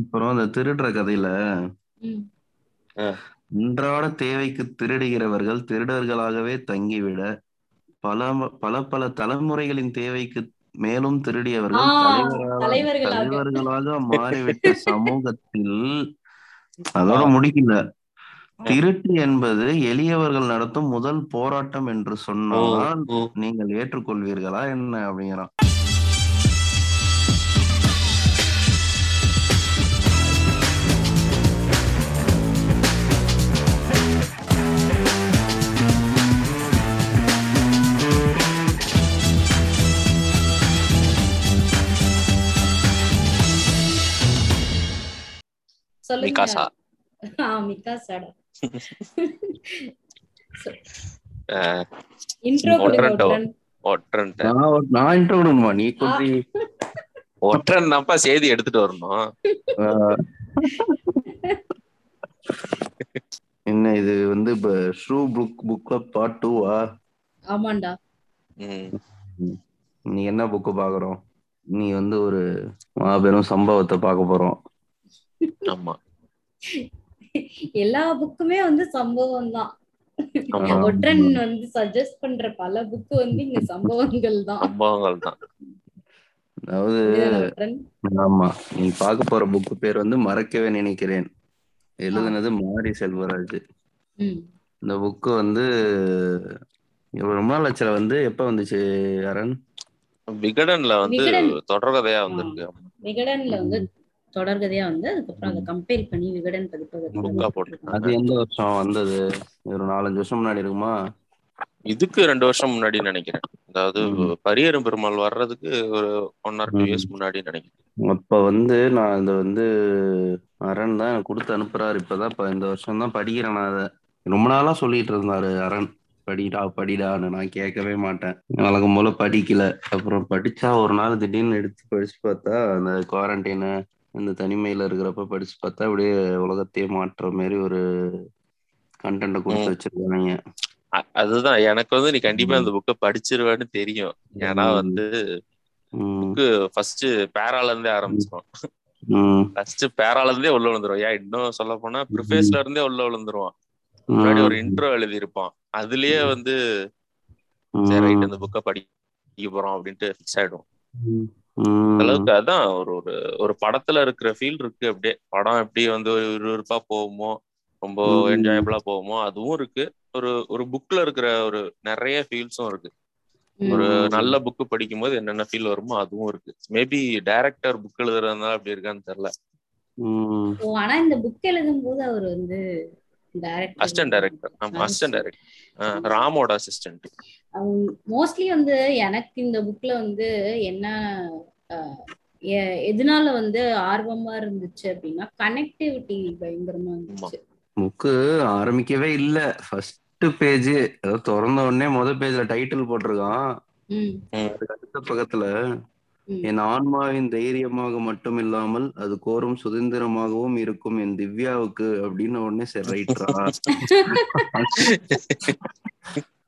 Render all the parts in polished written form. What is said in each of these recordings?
அப்புறம் அந்த திருடுற கதையில ம் அஹ், அன்றாட தேவைக்கு திருடுகிறவர்கள் திருடர்களாகவே தங்கிவிட பல பல பல தலைமுறைகளின் தேவைக்கு மேலும் ஆ திருடியவர்கள் தலைவர்களாக தலைவர்களாக மாறிவிட்ட சமூகத்தில் அதோட ஆஹ், முடிக்கல. அஹ், திருட்டு என்பது எளியவர்கள் நடத்தும் முதல் போராட்டம் என்று ஓ சொன்னால் ஓ நீங்கள் ஏற்றுக்கொள்வீர்களா என்ன அப்படிங்கிறான். சொல்லுங்க. மிகாசா. மிக்கா சாடா அஹ், இன்ட்ரோ கொடுங்க ஒற்றன்ட்ட ஒற்றன். ஒற்றன்ட்ட நான் இன்ட்ரோ விடணுமா நீ ஆ, குன்றி? ஒற்றன்னப்பா செய்தி எடுத்துட்டு வரணும். ஆஹ், என்ன இது இப்ப ஷூ புக் கிளப் பார்ட் 2வா? ஆமாண்டா. ம், ம். நீ என்ன புக்கு பார்க்குறோம்? நீ ஒரு மாபெரும் சம்பவத்தை பார்க்க போறோம். ஆமா எல்லா புக்குமே சம்பவம் தான். ஆமா, ஒற்றன் ஆமா. சஜஸ்ட் பண்ற பல புக்கு இங்க சம்பவங்கள் தான். சம்பவங்கள் தான். அதாவது அப்படிதானே ஒற்றன்? ஆமா, நீ பார்க்க போற புக்கு பேர் மறக்கவே நினைக்கிறேன். ஆ எழுதுனது மாரி செல்வராஜ். ம் இந்த புக்கு ரொம்ப நாள் ஆச்சுல. எப்ப வந்துச்சு அரண்? விகடன்ல விகடன். தொடர்கதையா ஆமா, வந்திருக்கு. ஆமா, விகடன்ல ம். தொடர்கதையா அதுக்கப்புறம் அதை ம். கம்பேர் பண்ணி விகடன் பதிப்பகத்துல புக்கா போட்டிருக்காங்க. அது எந்த வருஷம் வந்தது? ஒரு 4-5 வருஷம் முன்னாடி இருக்குமா? இதுக்கு 2 வருஷம் முன்னாடி நினைக்கிறேன். அதாவது ம். பரியரும் பெருமாள் வர்றதுக்கு ஒரு 1 or 2 years ம். முன்னாடி நினைக்கிறேன். அப்ப நான் இதை அரண் தான் எனக்கு கொடுத்து அனுப்புறாரு. இப்பதான் இந்த வருஷம் தான் படிக்கிறேன் நான். அதை ரொம்ப நாளா சொல்லிட்டு இருந்தாரு அரண், படிடா படிடான்னு. நான் கேட்கவே மாட்டேன், வழக்கம் போல படிக்கல. அப்புறம் படிச்சா ஒரு நாள் திடீர்னு எடுத்து படிச்சு பார்த்தா, அந்த குவாரண்டைனு இந்த தனிமையில இருக்கிறப்ப படிச்சு பார்த்தா அப்படியே உலகத்தையே மாற்றுற மாதிரி ஒரு கண்டென்ட்டை கொடுத்து ம், வச்சிருக்காங்க. அதுதான் எனக்கு நீ கண்டிப்பா ம், அந்த புக்கை படிச்சிருவேன்னு தெரியும். ஏன்னா ம், ம், புக்கு ஃபர்ஸ்ட் பேரால இருந்தே ஆரம்பிச்சிடும். ம், ஃபர்ஸ்ட் பேரால இருந்தே உள்ள விழுந்துரும். ஏன் இன்னும் சொல்ல போனா ப்ரிஃபேஸ்ல இருந்தே உள்ள விழுந்துருவான். முன்னாடி ஒரு ம், இன்ட்ரோ எழுதியிருப்பான். அதுலயே ம், சரி ரைட் ம், இந்த புக்கை படிக்க போறோம் அப்படின்ட்டு ஃபிக்ஸ் ஆயிடும். ம், அந்த ம். அளவுக்கு அதான் ஒரு ஒரு ஒரு படத்துல இருக்கிற ஃபீல் இருக்கு. அப்படியே படம் எப்படி ஒரு விறுவிறுப்பா போகுமோ, ரொம்ப ம், என்ஜாயபிளா போகுமோ அதுவும் இருக்கு. ஒரு ஒரு புக்ல இருக்கிற ஒரு நிறைய ஃபீல்ஸும் இருக்கு. ம், ஒரு நல்ல ம். புக்கு படிக்கும் போது என்னென்ன ஃபீல் வருமோ அதுவும் இருக்கு. மேபி டைரக்டர் புக் எழுதுறதுனால அப்படி இருக்கான்னு தெரியல. ம். ஆனா இந்த புக் எழுதும் போது அவர் டைரக்டர் அசிஸ்டன்ட் தான். டைரக்டர், ஆமா அசிஸ்டன்ட் அசிஸ்டன்ட் டைரக்டர் ராமோட அசிஸ்டன்ட். மோஸ்ட்லி எனக்கு இந்த புக்ல என்ன அஹ், எதனால ஆர்வமா இருந்துச்சு அப்படின்னா கனெக்டிவிட்டி பயங்கரமா ஆமா இருந்துச்சு. புக்கு ஆரம்பிக்கவே இல்ல. ஃபர்ஸ்ட் பேஜ் திறந்த உடனே பேஜ்ல டைட்டில் போட்டிருக்கான். ம் ம், அதுக்கு அடுத்த பக்கத்துல, ம் என் ஆன்மாவின் தைரியமாக மட்டும் இல்லாமல் அது கோரும் சுதந்திரமாகவும் இருக்கும் என் திவ்யாவுக்கு அப்படின்னு. உடனே சரி ரைட்ரா,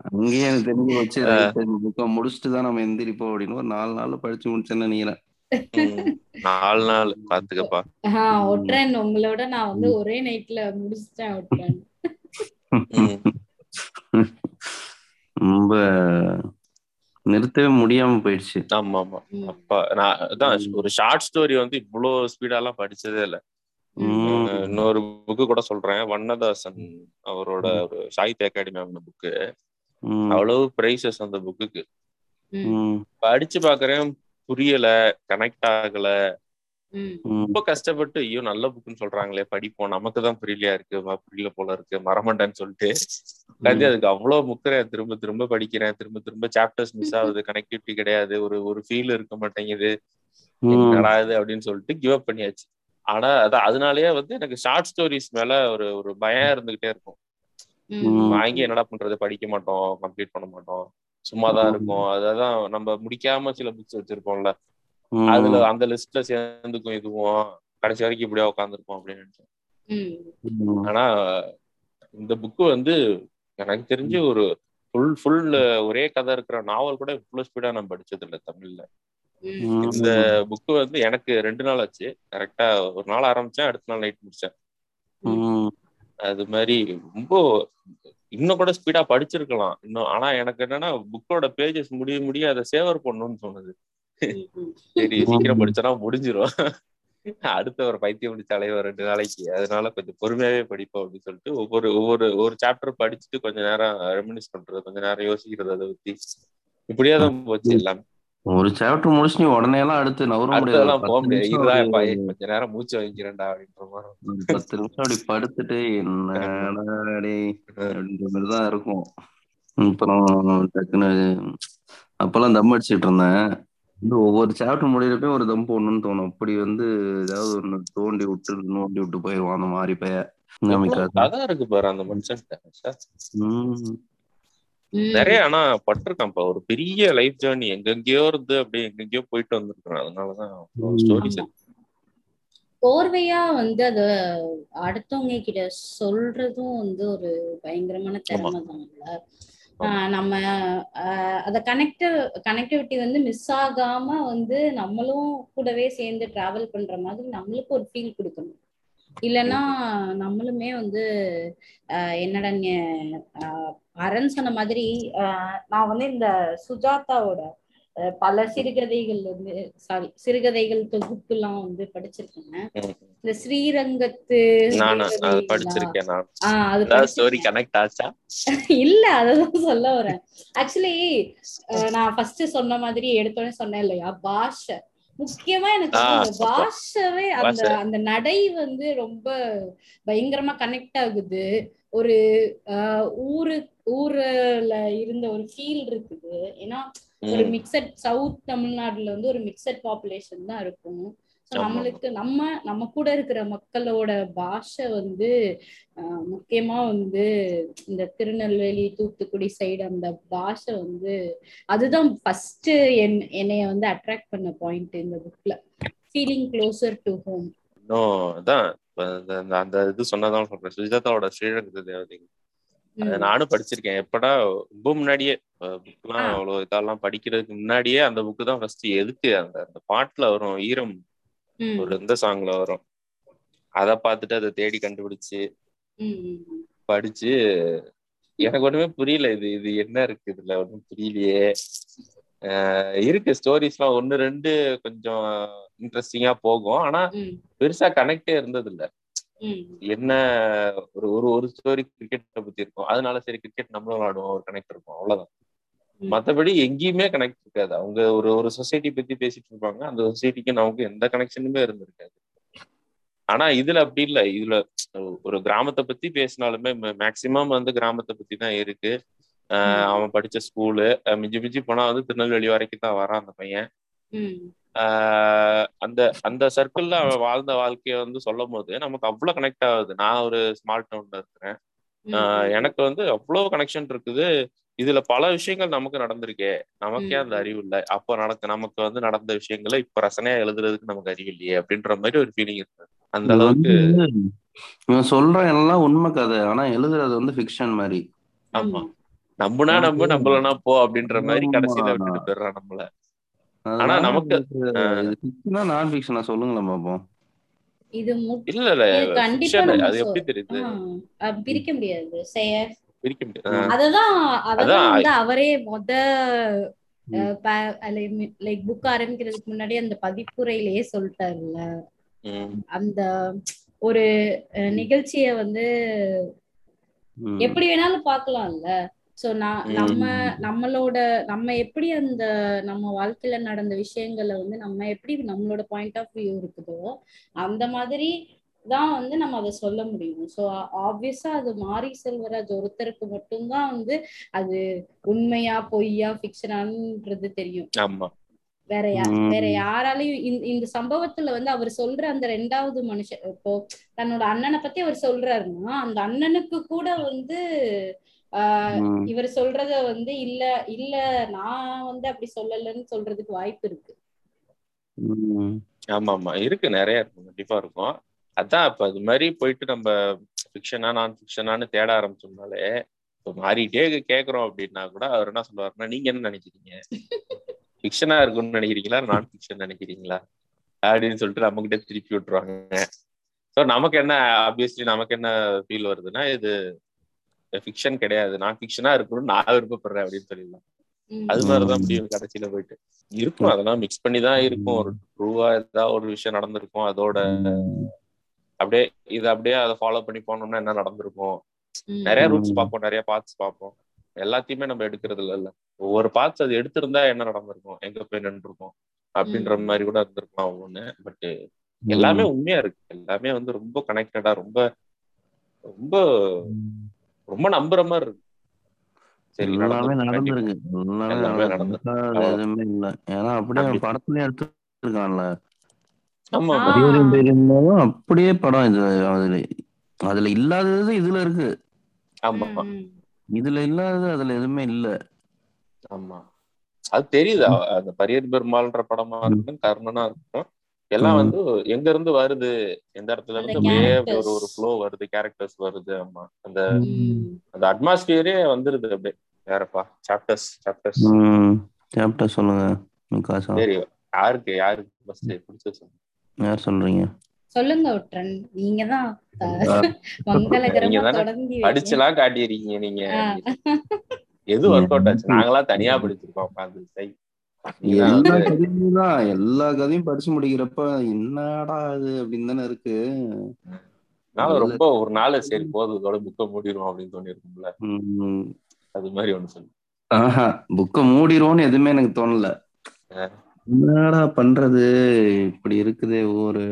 அங்கேயே எனக்கு தெரிஞ்சு வச்சு அஹ், ரைட் புக்கை முடிச்சுட்டு தான் நம்ம எந்திரிப்போம் அப்படின்னு ஒரு 4 நாள்ல படிச்சு முடிச்சேன்னு நினைக்கிறேன். ம், 4 நாள் பாத்துக்கப்பா. ம். ஒட்ரன் உங்களோட நான் ஒரே நைட்ல முடிச்சிட்டேன் ஒட்ரன். ம், ரொம்ப நிறுத்தவே முடியாம போயிடுச்சு. ஆமா ஆமா ம் அப்பா நான் அதான் ம் ஒரு ஷார்ட் ஸ்டோரி இவ்வளோ ஸ்பீடாலாம் படிச்சதே இல்லை. ம் ம் இன்னொரு புக்கு கூட சொல்றேன். வண்ணதாசன் அவரோட ம் ஒரு சாகித்ய அகாடமி வாங்கின புக்கு. ம் அவ்வளவு பிரைசஸ் அந்த புக்குக்கு. ம் ம் படிச்சு பாக்குறேன், புரியல, கனெக்ட் ஆகல. ம் ம் ரொம்ப கஷ்டப்பட்டு ஐயோ நல்ல புக்குன்னு சொல்றாங்களே படிப்போம், நமக்கு தான் புரியலையா இருக்கு, புரியல போல இருக்கு, மறமாட்டேன்னு சொல்லிட்டு உட்காந்து ம் அதுக்கு அவ்வளோ முக்கறேன். திரும்ப திரும்ப படிக்கிறேன், திரும்ப திரும்ப சாப்டர்ஸ் மிஸ் ஆகுது, கனெக்டிவிட்டி கிடையாது, ஒரு ஒரு ஃபீல் இருக்க மாட்டேங்குது, ம் என்னடா இது அப்படின்னு சொல்லிட்டு கிவ் அப் பண்ணியாச்சு. ஆனா அதான் அதனாலயே எனக்கு ஷார்ட் ஸ்டோரிஸ் மேல ஒரு ஒரு பயம் இருந்துகிட்டே இருக்கும். ம் ம் வாங்கி என்னடா பண்றது, படிக்க மாட்டோம், கம்ப்ளீட் பண்ண மாட்டோம், சும்மா தான் ம் இருக்கும். அதான் நம்ம முடிக்காம சில புக்ஸ் வச்சிருப்போம்ல, அதுல ம் அந்த லிஸ்ட்ல சேர்ந்துக்கும் இதுவும், கடைசி வரைக்கும் இப்படியே உட்காந்துருப்போம் அப்படின்னு நினைச்சேன். ம் ம் ஆனா இந்த புக்கு எனக்கு தெரிஞ்சு ஒரு ஃபுல் ஒரே கதை இருக்கிற நாவல் கூட இவ்வளவு ஸ்பீடா நான் படிச்சது இல்லை தமிழ்ல. இந்த புக்கு வந்து எனக்கு 2 நாள் ஆச்சு. கரெக்டா 1 நாள் ஆரம்பிச்சேன், அடுத்த நாள் நைட் முடிச்சேன். அது மாதிரி ரொம்ப இன்னும் கூட ஸ்பீடா படிச்சிருக்கலாம் இன்னும். ஆனா எனக்கு என்னன்னா புக்கோட பேஜஸ் முடிய முடிய அதை சேவர் பண்ணணும்னு சொன்னது. சரி சீக்கிரம் படிச்சனா முடிஞ்சிரும், அடுத்த ஒரு பைத்தியம் முடிச்சாலே ஒரு 2 நாளைக்கு, அதனால கொஞ்சம் பொறுமையாவே படிப்போம் அப்படின்னு சொல்லிட்டு ஒவ்வொரு சாப்டர் படிச்சுட்டு கொஞ்ச நேரம் ரெமினிஸ் பண்றது, கொஞ்ச நேரம் யோசிக்கிறது, அதை பத்தி இப்படியாதான் போச்சு எல்லாமே. ஒரு சாப்டர் முடிச்சு உடனே எல்லாம் அடுத்து நவரும் போக முடியாது, கொஞ்ச நேரம் மூச்சு வாங்கிக்கிறேன்டா அப்படின்ற மாதிரி 10 நிமிஷம் அப்படி படுத்துட்டு என்னடா அப்படின்ற மாதிரிதான் இருக்கும். அப்புறம் டக்குன்னு அப்பெல்லாம் தம் அடிச்சுட்டு இருந்தேன். ஒவ்வொரு சாப்டர் முடியிறப்பையும் ஒரு தம் போடணும்னு தோணும். அப்படி வந்து ஏதாவது ஒண்ணு தோண்டி விட்டு போயிடுவோம். அந்த மாதிரி அதான் இருக்கு பாரு அந்த மனுஷன் நிறைய. ஆனா பட்டிருக்கான்ப்பா ஒரு பெரிய லைஃப் ஜேர்னி, எங்கெங்கயோ இருந்து அப்படியே எங்கெங்கயோ போயிட்டு வந்திருக்கேன். அதனாலதான் கோர்வையா வந்து அது அடுத்தவங்க கிட்ட சொல்றதும் வந்து ஒரு பயங்கரமான திறமை தான். நம்ம அத கனெக்டிவிட்டி வந்து மிஸ் ஆகாம வந்து நம்மளும் கூடவே சேர்ந்து டிராவல் பண்ற மாதிரி நம்மளுக்கு ஒரு ஃபீல் கொடுக்கணும். இல்லைன்னா நம்மளுமே வந்து என்னடா அரண் சொன்ன மாதிரி. நான் வந்து இந்த சுஜாதாவோட பல சிறுகதைகள் தொகுப்பு எல்லாம் வந்து படிச்சிருக்கேன். இந்த ஸ்ரீரங்கத்து இல்ல அதான் சொல்ல வரேன். ஆக்சுவலி நான் ஃபர்ஸ்ட் சொன்ன மாதிரி எடுத்தோடனே சொன்னேன் இல்லையா, பாஷை முக்கியமா எனக்கு பாஷவே அந்த நடை வந்து ரொம்ப பயங்கரமா கனெக்ட் ஆகுது. ஒரு ஊர்ல இருந்த ஒரு ஃபீல் இருக்குது. ஏன்னா ஒரு மிக்சட் சவுத் தமிழ்நாடுல வந்து ஒரு மிக்சட் பாப்புலேஷன் தான் இருக்கும். ஸோ நம்மளுக்கு நம்ம கூட இருக்கிற மக்களோட பாஷை வந்து முக்கியமா வந்து இந்த திருநெல்வேலி தூத்துக்குடி சைடு அந்த பாஷை வந்து அதுதான் ஃபர்ஸ்ட் என்னைய வந்து அட்ராக்ட் பண்ண பாயிண்ட் இந்த புக்ல. ஃபீலிங் க்ளோசர் டு ஹோம் அதான் அந்த இது சொன்னதான் சொல்றேன். சுஜாதாவோட ஸ்ரீரங்கத்து தேவதை நானும் படிச்சிருக்கேன். எப்படா ரொம்ப முன்னாடியே புக்லாம் அவ்வளோ இதெல்லாம் படிக்கிறதுக்கு முன்னாடியே அந்த புக்கு தான் ஃபர்ஸ்ட் எதுக்கு அந்த பாட்டுல வரும் ஈரம் ஒரு எந்த சாங்ல வரும் அத பாத்துட்டு அதை தேடி கண்டுபிடிச்சு படிச்சு எனக்கு ஒண்ணுமே புரியல. இது என்ன இருக்கு இதுல ஒண்ணும் புரியலையே. இருக்கு ஸ்டோரிஸ் எல்லாம் 1-2 கொஞ்சம் இன்ட்ரெஸ்டிங்கா போகும், ஆனா பெருசா கனெக்டே இருந்தது இல்ல. என்ன ஒரு ஸ்டோரி கிரிக்கெட்டை பத்தி இருக்கும், அதனால சரி கிரிக்கெட் நம்மளும் விளையாடுவோம் ஒரு கனெக்ட் இருக்கும் அவ்வளவுதான். மத்தபடி எங்கேயுமே கனெக்ட் இருக்காது. அவங்க ஒரு சொசைட்டி பத்தி பேசிட்டு இருப்பாங்க, அந்த சொசைட்டிக்கு நமக்கு எந்த கனெக்ஷனுமே இருந்திருக்காது. ஆனா இதுல அப்படி இல்லை. இதுல ஒரு கிராமத்தை பத்தி பேசினாலுமே மேக்சிமம் வந்து கிராமத்தை பத்தி தான் இருக்கு. அவன் படிச்ச ஸ்கூலு மிஞ்சி மிஞ்சி போனா வந்து திருநெல்வேலி வரைக்கும் தான் வரான் அந்த பையன். அந்த சர்க்கிள்ல அவன் வாழ்ந்த வாழ்க்கைய வந்து சொல்லும் போது நமக்கு அவ்வளவு கனெக்ட் ஆகுது. நான் ஒரு ஸ்மால் டவுன்ல இருக்கிறேன், எனக்கு வந்து அவ்வளவு கனெக்ஷன் இருக்குது. இதுல பல விஷயங்கள் நமக்கு நடந்திருக்கே, நமக்கே அந்த அறிவு இல்லை. அப்போ நமக்கு வந்து நடந்த விஷயங்களை இப்ப ரசனையா எழுதுறதுக்கு நமக்கு அறிவு இல்லையே அப்படின்ற மாதிரி ஒரு ஃபீலிங் இருக்கு. அந்த அளவுக்கு இவன் சொல்ற எல்லாம் உண்மை கதை, ஆனா எழுதுறது வந்து ஃபிக்ஷன் மாதிரி. ஆமா, நம்புனா நம்ப, நம்பலனா போ அப்படின்ற மாதிரி கடைசியில விட்டுட்டு போயிடுறான் நம்மள. ஆனா நமக்கு நான் ஃபிக்ஷனா சொல்லுங்களேன் பாப்போம். இது இல்ல இல்ல ஃபிக்ஷன் அது எப்படி தெரியுது? பிரிக்க முடியாது, பிரிக்க முடியாது. அதான் வந்து அவரே லைக் புக் ஆரம்பிக்கிறதுக்கு முன்னாடி அந்த பதிப்புரையிலேயே சொல்லிட்டாருல்ல, அந்த ஒரு நிகழ்ச்சிய வந்து எப்படி வேணாலும் பாக்கலாம்ல. சோ நம்ம எப்படி அந்த நம்ம வாழ்க்கையில நடந்த விஷயங்களை வந்து நம்ம எப்படி நம்மளோட பாயிண்ட் ஆஃப் வியூ இருக்குதோ அந்த மாதிரி தான் வந்து நம்ம அதை சொல்ல முடியும். சோ ஆப்வியஸா அது மாரி செல்வராஜ் ஒருத்தருக்கு மட்டும்தான் வந்து அது உண்மையா பொய்யா ஃபிக்ஷனான்றது தெரியும். வேற யாராலையும் இந்த சம்பவத்துல வந்து அவர் சொல்ற அந்த 2வது மனுஷன், இப்போ தன்னோட அண்ணனை பத்தி அவர் சொல்றாருன்னா அந்த அண்ணனுக்கு கூட வந்து இவர் சொல்றத வந்து இல்ல நான் வந்து அப்படி சொல்லலன்னு சொல்றதுக்கு வாய்ப்பு இருக்கு. ஆமா இருக்கு, நிறைய இருக்கும், கண்டிப்பா இருக்கும். அதான் இப்ப அது மாதிரி போயிட்டு நம்ம ஃபிக்ஷனா நான் ஃபிக்ஷனானு தேட ஆரம்பிச்சோம்னாலே இப்ப மாறிட்டே கேக்குறோம் அப்படின்னா கூட அவர் என்ன சொல்லுவாருன்னா, நீங்க என்ன நினைக்கிறீங்க ஃபிக்ஷனா இருக்கும்னு நினைக்கிறீங்களா நான் ஃபிக்ஷன் நினைக்கிறீங்களா அப்படின்னு சொல்லிட்டு நம்ம கிட்ட திருப்பி விட்டுருவாங்க. ஸோ நமக்கு என்ன ஆப்வியஸ்லி நமக்கு என்ன ஃபீல் வருதுன்னா இது ஃபிக்ஷன் கிடையாது, நான் ஃபிக்ஷனா இருக்கணும்னு நான் விருப்பப்படுறேன் அப்படின்னு சொல்லிடலாம். அது மாதிரிதான் முடியும் கடைசியில போயிட்டு இருக்கும். அதெல்லாம் மிக்ஸ் பண்ணி தான் இருக்கும். ஒரு ட்ரூவா ஏதாவது ஒரு விஷயம் நடந்திருக்கும், அதோட அப்படியே இது அப்படியே அதை ஃபாலோ பண்ணி போனோம்னா என்ன நடந்திருக்கும், நிறைய ரூட்ஸ் பார்ப்போம், நிறைய பார்ட்ஸ் பார்ப்போம், எல்லாத்தையுமே நம்ம எடுக்கிறது இல்ல. ஒவ்வொரு பார்ட்ஸ் அது எடுத்திருந்தா என்ன நடந்திருக்கும், எங்க போய் நின்று இருக்கும் அப்படின்ற மாதிரி கூட இருந்திருக்கலாம் ஒவ்வொன்னு. பட் எல்லாமே உண்மையா இருக்கு, எல்லாமே வந்து ரொம்ப கனெக்டடா ரொம்ப ரொம்ப ரொம்ப நம்புற மாதிரி இருக்கு. அப்படியே படம் இதுல இல்லாதது இதுல இருக்கு, இதுல இல்லாதது அதுல எதுவுமே இல்ல. ஆமா அது தெரியுதா, அந்த பரியர் பெருமாள்ன்ற படமா இருக்கட்டும் கர்ணனா இருக்கட்டும் எல்லாம் வந்து எங்க இருந்து வருது, எந்த இடத்துல இருந்து அப்படியே ஒரு ஒரு ஃப்ளோ வருது, கேரக்டர்ஸ் வருது. ஆமா அந்த அந்த அட்மாஸ்பியரே வந்துருது அப்படியே. வேறப்பா சாப்டர்ஸ் சாப்டர்ஸ் சாப்டர் சொல்லுங்க முகாசா. சரி யாருக்கு யாருக்கு ஃபர்ஸ்ட் பிடிச்சது சொல்லுங்க, யார் சொல்றீங்க சொல்லுங்க. உட்ரன் நீங்க தான் மங்களகரமா தொடங்கி படிச்சலாம் காட்டிறீங்க நீங்க. எது வொர்க் அவுட் ஆச்சு, நாங்களா தனியா படிச்சிருக்கோம் உட்கார்ந்து. சரி எல்லா கதையும் படிச்சு முடிக்கிறப்ப என்னடா அது அப்படின்னு தானே இருக்கு. ரொம்ப ஒரு நாள் சரி போதும் இதோட புக்க மூடிடுவோம் அப்படின்னு தோணிருக்கும்ல, அது மாதிரி ஒண்ணு சொல்லு. புக்க மூடிடுவோம்னு எதுவுமே எனக்கு தோணல, என்னடா பண்றது இப்படி இருக்குதே ஊரு,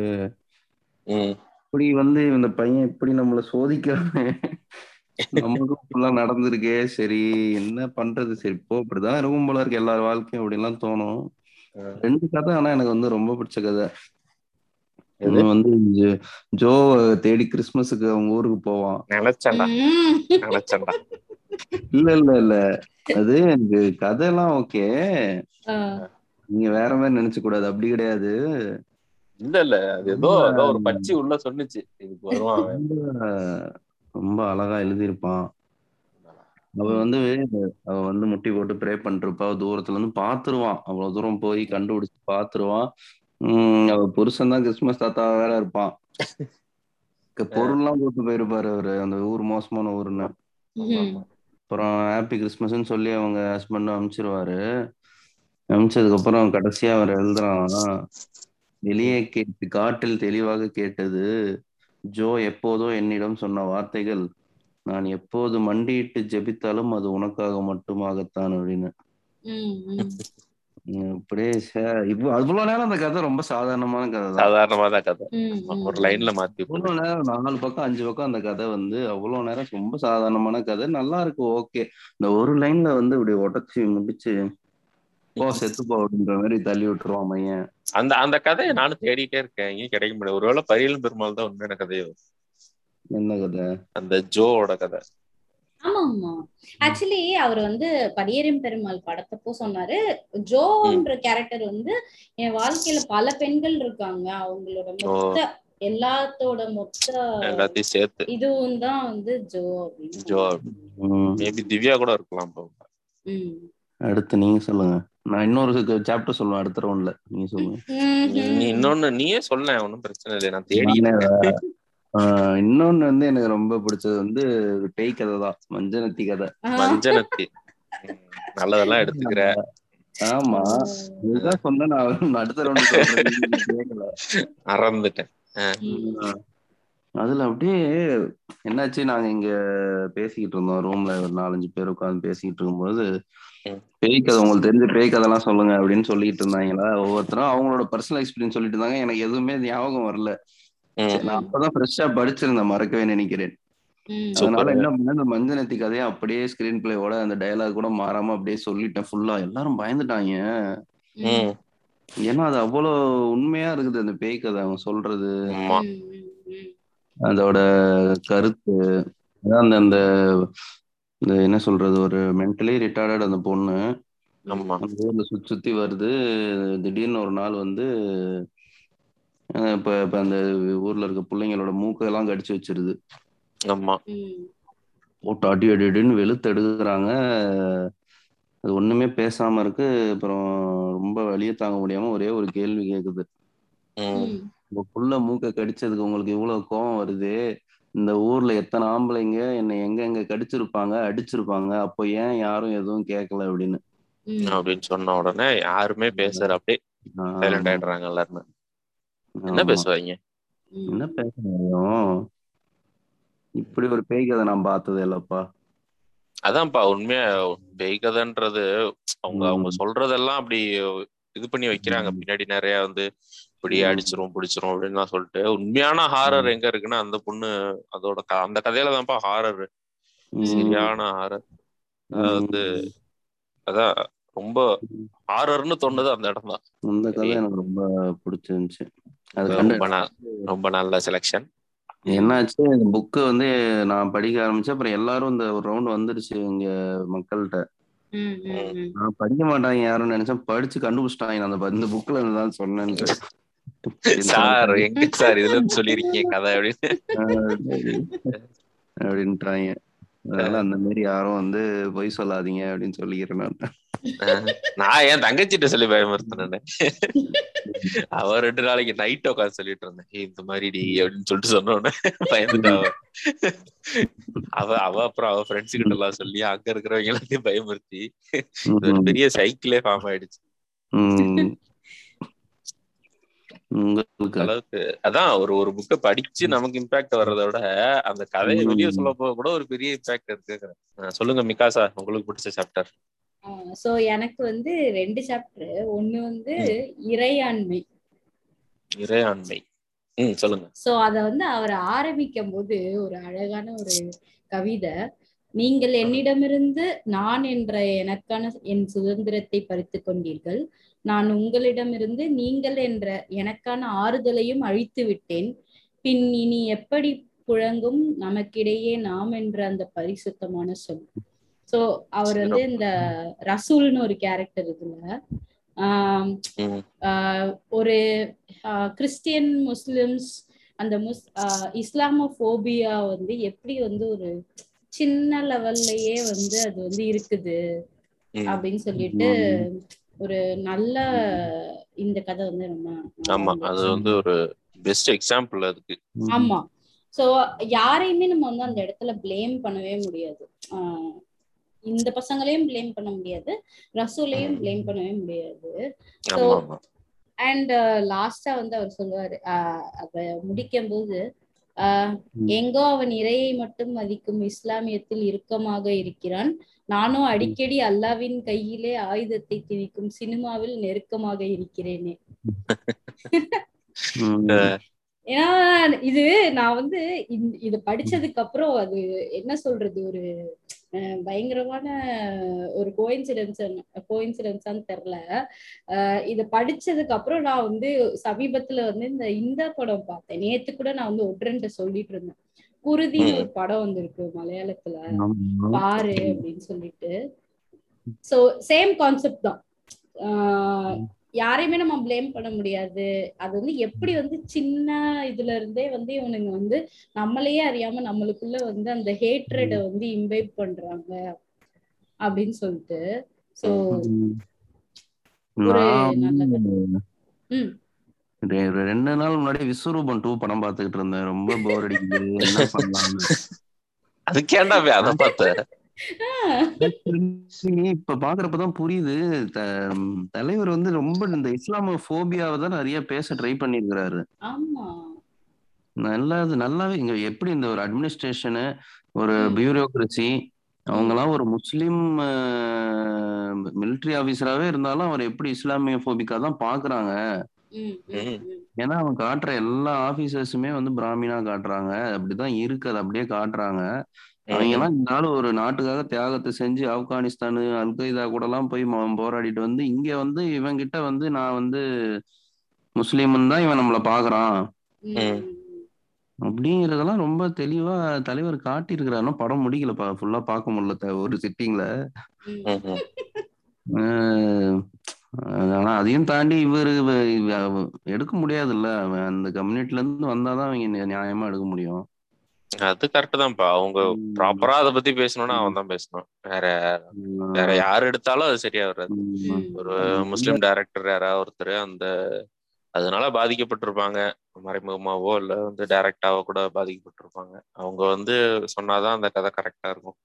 இப்படி வந்து இந்த பையன் இப்படி நம்மள சோதிக்கிறானே, நமக்கும் நடந்திருக்கே, சரி என்ன பண்றது, சரி இப்போ அப்படிதான் இருக்கும் போல இருக்கு எல்லாரும் வாழ்க்கையும் அப்படின்லாம் தோணும். ரெண்டு கதை ஆனா எனக்கு வந்து ரொம்ப பிடிச்ச கதை வந்து ஜோ தேடி கிறிஸ்துமஸுக்கு அவங்க ஊருக்கு போவான். இல்ல இல்ல இல்ல அது எனக்கு கதையெல்லாம் ஓகே, நீங்க வேற மாதிரி நினைச்ச கூடாது, அப்படி கிடையாது. இல்ல இல்ல அது ஏதோ ஒரு பச்சி உள்ள சொன்னிச்சு இதுக்கு வருவான், ரொம்ப அழகா எழுதியிருப்பான். அவ வந்து முட்டி போட்டு ப்ரே பண்ணிருப்பா, தூரத்துல இருந்து பாத்துருவான், அவ்வளவு தூரம் போய் கண்டுபிடிச்சு பாத்துருவான். அவ புருஷன் தான் கிறிஸ்துமஸ் தாத்தா வேற இருப்பான், பொருள் எல்லாம் போட்டு போயிருப்பாரு அவரு, அந்த ஊர் மோசமான ஊருன்னு. அப்புறம் ஹாப்பி கிறிஸ்மஸ்ன்னு சொல்லி அவங்க ஹஸ்பண்டும் அனுப்பிச்சிருவாரு. அனுப்பிச்சதுக்கு அப்புறம் கடைசியா அவர் எழுதுறான், வெளியே கேட்டு காட்டில் தெளிவாக கேட்டது ஜோ எப்போதோ என்னிடம் சொன்ன வார்த்தைகள், நான் எப்போது மண்டியிட்டு ஜெபித்தாலும் அது உனக்காக மட்டுமாகத்தான் அப்படின்னு. அப்படியே அவ்வளவு நேரம் அந்த கதை ரொம்ப சாதாரணமான கதை தான், சாதாரணமான கதை, ஒரு லைன்ல மாத்தி இவ்வளவு நேரம் 4 பக்கம் 5 பக்கம் அந்த கதை வந்து அவ்வளவு நேரம் ரொம்ப சாதாரணமான கதை, நல்லா இருக்கு ஓகே. இந்த ஒரு லைன்ல வந்து இப்படி உடச்சி முடிச்சு செத்துப்பா அப்படின்ற மாதிரி தள்ளி விட்டுருவான் மையன். அந்த அந்த கதையை நானும் தேடிட்டே இருக்கேன், எங்கேயும் கிடைக்க முடியாது. ஒருவேளை பரியல் பெருமாள் தான் உண்மையான கதையோ, என்ன கதை அந்த ஜோவோட கதை? ஆமா ஆமா ஆக்சுவலி அவர் வந்து பரியரும் பெருமாள் படத்தப்போ சொன்னாரு, ஜோன்ற கேரக்டர் வந்து என் வாழ்க்கையில பல பெண்கள் இருக்காங்க, அவங்களோட மொத்த எல்லாத்தோட மொத்த எல்லாத்தையும் சேர்த்து இதுவும் தான் வந்து ஜோ அப்படின்னு. ஜோ மேபி திவ்யா கூட இருக்கலாம். அடுத்து நீங்க சொல்லுங்க, நான் இன்னொரு சாப்டர் சொல்லுவேன் அடுத்த ரவுண்ட்ல, நீங்க சொல்லுங்க. இன்னொன்னு நீயே சொல்ல, ஒன்னும் பிரச்சனை இல்லை, நான் தேடினேன். இன்னொன்னு வந்து எனக்கு ரொம்ப பிடிச்சது வந்து பேய் கதை தான், மஞ்சனத்தி கதை. மஞ்சனத்தி நல்லதெல்லாம் எடுத்துக்கிற. ஆமா இதுதான் சொன்ன, நான் அடுத்த ரவுண்ட் மறந்துட்டேன். அதுல அப்படியே என்னாச்சு, நாங்க இங்க பேசிக்கிட்டு இருந்தோம் ரூம்ல, ஒரு 4-5 பேர் உட்காந்து பேசிக்கிட்டு இருக்கும்போது பேய் கதை உங்களுக்கு தெரிஞ்ச பேய் கதைலாம் சொல்லுங்க அப்படின்னு சொல்லிட்டு இருந்தாங்களா ஒவ்வொருத்தரும், அவங்களோட பர்சனல் எக்ஸ்பீரியன்ஸ் சொல்லிட்டு இருந்தாங்க. எனக்கு எதுவுமே ஞாபகம் வரல, நான் அப்பதான் ஃப்ரெஷ்ஷா படிச்சிருந்தேன், மறக்கவே நினைக்கிறேன். அதனால என்ன பண்ண, இந்த மஞ்சனத்தி கதையை அப்படியே ஸ்கிரீன் பிளேயோட அந்த டயலாக் கூட மாறாம அப்படியே சொல்லிட்டேன் ஃபுல்லா. எல்லாரும் பயந்துட்டாங்க, ஏன்னா அது அவ்வளோ உண்மையா இருக்குது அந்த பேய் கதை, அவங்க சொல்றது அதோட கருத்து. அந்த அந்த என்ன சொல்றது, ஒரு மென்டலி ரிட்டார்டட் அந்த பொண்ணு ஊர்ல சுத்தி வருது, திடீர்னு ஒரு நாள் வந்து இப்ப அந்த ஊர்ல இருக்க பிள்ளைங்களோட மூக்கெல்லாம் கடிச்சு வச்சிருது, போட்டு அடி அடின்னு வெளுத்து எடுக்கிறாங்க. அது ஒண்ணுமே பேசாம இருக்கு. அப்புறம் ரொம்ப வலிய தாங்க முடியாம ஒரே ஒரு கேள்வி கேக்குது, உங்க புள்ள மூக்க கடிச்சதுக்கு உங்களுக்கு இவ்வளவு கோபம் வருது, இந்த ஊர்ல எத்தனை ஆம்பளைங்க என்னை எங்க எங்க கடிச்சிருப்பாங்க அடிச்சிருப்பாங்க, அப்போ ஏன் யாரும் எதுவும் கேட்கல அப்படின்னு அப்படின்னு சொன்ன உடனே யாருமே பேசுற அப்படியே சைலண்ட் ஆயிடுறாங்க எல்லாருமே. என்ன பேசுவாங்க, என்ன பேச முடியும், இப்படி ஒரு பேய் கதை நான் பார்த்தது இல்லப்பா. அதான்ப்பா உண்மையா பேய் கதைன்றது அவங்க அவங்க சொல்றதெல்லாம் அப்படி இது பண்ணி வைக்கிறாங்க, பின்னாடி நிறைய வந்து இப்படி அடிச்சிரும் பிடிச்சிரும் அப்படின்லாம் சொல்லிட்டு. உண்மையான ஹாரர் எங்க இருக்குன்னா அந்த பொண்ணு அதோட அந்த கதையில தான்ப்பா ஹாரர், சரியான ஹாரர். வந்து அதான் ரொம்ப ஹாரர்னு தோணுது அந்த இடம் தான். அந்த கதை எனக்கு ரொம்ப பிடிச்சிருந்துச்சு. ரொம்ப நல்ல செலக்ஷன். என்னாச்சு புக்கு வந்து நான் படிக்க ஆரம்பிச்சேன். அப்புறம் எல்லாரும் இந்த ஒரு ரவுண்ட் வந்துருச்சு இங்க மக்கள்கிட்ட. நான் படிக்க மாட்டாங்க யாரும் நினைச்சேன், படிச்சு கண்டுபிடிச்சிட்டாங்க அந்த புக்ல இருந்தாலும் சொன்னேன் சார் எங்க சார் இதுல சொல்லிருக்கீங்க கதை அப்படின்னு அப்படின்ட்டாங்க. அதனால அந்த மாதிரி யாரும் வந்து பொய் சொல்லாதீங்க அப்படின்னு சொல்லிக்கிறேன். நான் என் தங்கச்சிட்ட சொல்லி பயமுறுத்தினேன், அவ 2 நாளைக்கு நைட் உட்காந்து சொல்லிட்டு இருந்தேன் இந்த மாதிரி டி அப்படின்னு சொல்லிட்டு சொன்னோன்னு பயந்துட்டா அவ அவ அப்புறம் அவ ஃப்ரெண்ட்ஸ் கிட்ட எல்லாம் சொல்லி அங்க இருக்கிறவங்க எல்லாத்தையும் பயமுறுத்தி ஒரு பெரிய சைக்கிளே ஃபார்ம் ஆயிடுச்சு அளவுக்கு. அதான் ஒரு ஒரு புக்கை படிச்சு நமக்கு இம்பாக்ட் வர்றத விட அந்த கதையை வெளியே சொல்ல போக கூட ஒரு பெரிய இம்பாக்ட் இருக்கு. சொல்லுங்க மிகாசா, உங்களுக்கு பிடிச்ச சாப்டர். சோ எனக்கு வந்து 2 சாப்டர். ஒண்ணு வந்து இறையாண்மை. இறையாண்மை சொல்லுங்க. சோ அத வந்து அவர் ஆரம்பிக்கும் போது ஒரு அழகான ஒரு கவிதை, நீங்கள் என்னிடமிருந்து நான் என்ற எனக்கான என் சுதந்திரத்தை பறித்து கொண்டீர்கள், நான் உங்களிடமிருந்து நீங்கள் என்ற எனக்கான ஆறுதலையும் அழித்து விட்டேன், பின் இனி எப்படி புழங்கும் நமக்கிடையே நாம் என்ற அந்த பரிசுத்தமான சொல். சோ அவர் வந்து இந்த ரசூல்னு ஒரு கேரக்டர் இருக்குல்ல, ஒரு கிறிஸ்டியன் முஸ்லிம்ஸ் அந்த இஸ்லாமோபோபியா வந்து எப்படி வந்து ஒரு சின்ன லெவல்லயே வந்து அது வந்து இருக்குது அப்படின்னு சொல்லிட்டு ஒரு நல்ல இந்த கதை வந்து ரொம்ப. ஆமா, சோ யாரையுமே நம்ம வந்து அந்த இடத்துல பிளேம் பண்ணவே முடியாது, இந்த பசங்களையும் பிளேம் பண்ண முடியாது, ரசூலையும் பிளேம் பண்ணவே முடியாது. சோ அண்ட் லாஸ்டா வந்து அவர் சொல்லுவாரு அவ முடிக்கும் போது, எங்கோ அவன் இறையை மட்டும் மதிக்கும் இஸ்லாமியத்தில் இறுக்கமாக இருக்கிறான், நானோ அடிக்கடி அல்லாவின் கையிலே ஆயுதத்தை திணிக்கும் சினிமாவில் நெருக்கமாக இருக்கிறேனே. ஏன்னா இது நான் வந்து இத படிச்சதுக்கு அப்புறம் அது என்ன சொல்றது ஒரு பயங்கரமான ஒரு கோயின்சிடன்ஸான்னு தெரியல. இத படிச்சதுக்கு அப்புறம் நான் வந்து சமீபத்துல வந்து இந்த படம் பார்த்தேன். நேத்து கூட நான் வந்து ஒட்ரன்ட்ட சொல்லிட்டு இருந்தேன், குருதின்னு ஒரு படம் வந்திருக்கு மலையாளத்துல பாரு அப்படின்னு சொல்லிட்டு. சோ சேம் கான்செப்ட் தான், யாரையுமே நம்ம பிளேம் பண்ண முடியாது. அது வந்து எப்படி வந்து சின்ன இதுல இருந்தே வந்து இவனுங்க வந்து நம்மளையே அறியாம நம்மளுக்குள்ள வந்து அந்த ஹேட்ரட வந்து இம்பைப் பண்றாங்க அப்படின்னு சொல்லிட்டு. சோ ஒரு 2 நாள் முன்னாடி விஸ்வரூபம் 2 படம் பாத்துக்கிட்டு இருந்தேன், ரொம்ப போர் அடிக்குது என்ன பண்ணலாம் அது கேண்டாவே அத பார்த்தேன். இப்ப பாக்குறப்பதான் புரியுது தலைவர் வந்து ரொம்ப இந்த இஸ்லாமோபோபியாவை தான் நிறைய பேச ட்ரை பண்ணிருக்கிறாரு. நல்லாவே இங்க எப்படி இந்த ஒரு அட்மினிஸ்ட்ரேஷனு ஒரு பியூரோக்ரசி அவங்க எல்லாம் ஒரு முஸ்லிம் மிலிட்ரி ஆபீசராவே இருந்தாலும் அவர் எப்படி இஸ்லாமியோபோபிக்கா தான் பாக்குறாங்க. ஏன்னா அவன் காட்டுற எல்லா ஆபீசர்ஸுமே வந்து பிராமினா காட்டுறாங்க, அப்படிதான் இருக்கு, அது அப்படியே காட்டுறாங்க. அவங்க எல்லாம் இந்த நாள் ஒரு நாட்டுக்காக தியாகத்தை செஞ்சு ஆப்கானிஸ்தான் அல்கைதா கூட எல்லாம் போய் போராடிட்டு வந்து இங்க வந்து இவங்கிட்ட வந்து நான் வந்து முஸ்லீம்னு தான் இவன் நம்மள பாக்குறான் அப்படிங்கறதெல்லாம் ரொம்ப தெளிவா தலைவர் காட்டி இருக்கிறாருன்னா படம் முடிக்கலப்பா, ஃபுல்லா பாக்க முடியல ஒரு சிட்டிங்ல. ஆனா அதையும் தாண்டி இவரு எடுக்க முடியாதுல்ல, அந்த கம்யூனிட்டில இருந்து வந்தாதான் அவங்க நியாயமா எடுக்க முடியும். அது கரெக்ட் தான்ப்பா. அவங்க ப்ராப்பரா அதை பத்தி பேசணும்னா அவன் தான் பேசணும். வேற வேற யாரு எடுத்தாலும் அது சரியா வராது. ஒரு முஸ்லிம் டைரக்டர் யாராவது ஒருத்தர் அந்த அதனால பாதிக்கப்பட்டிருப்பாங்க, மறைமுகமாவோ இல்ல வந்து டைரக்டாவோ கூட பாதிக்கப்பட்டிருப்பாங்க. அவங்க வந்து சொன்னாதான் அந்த கதை கரெக்டா இருக்கும்.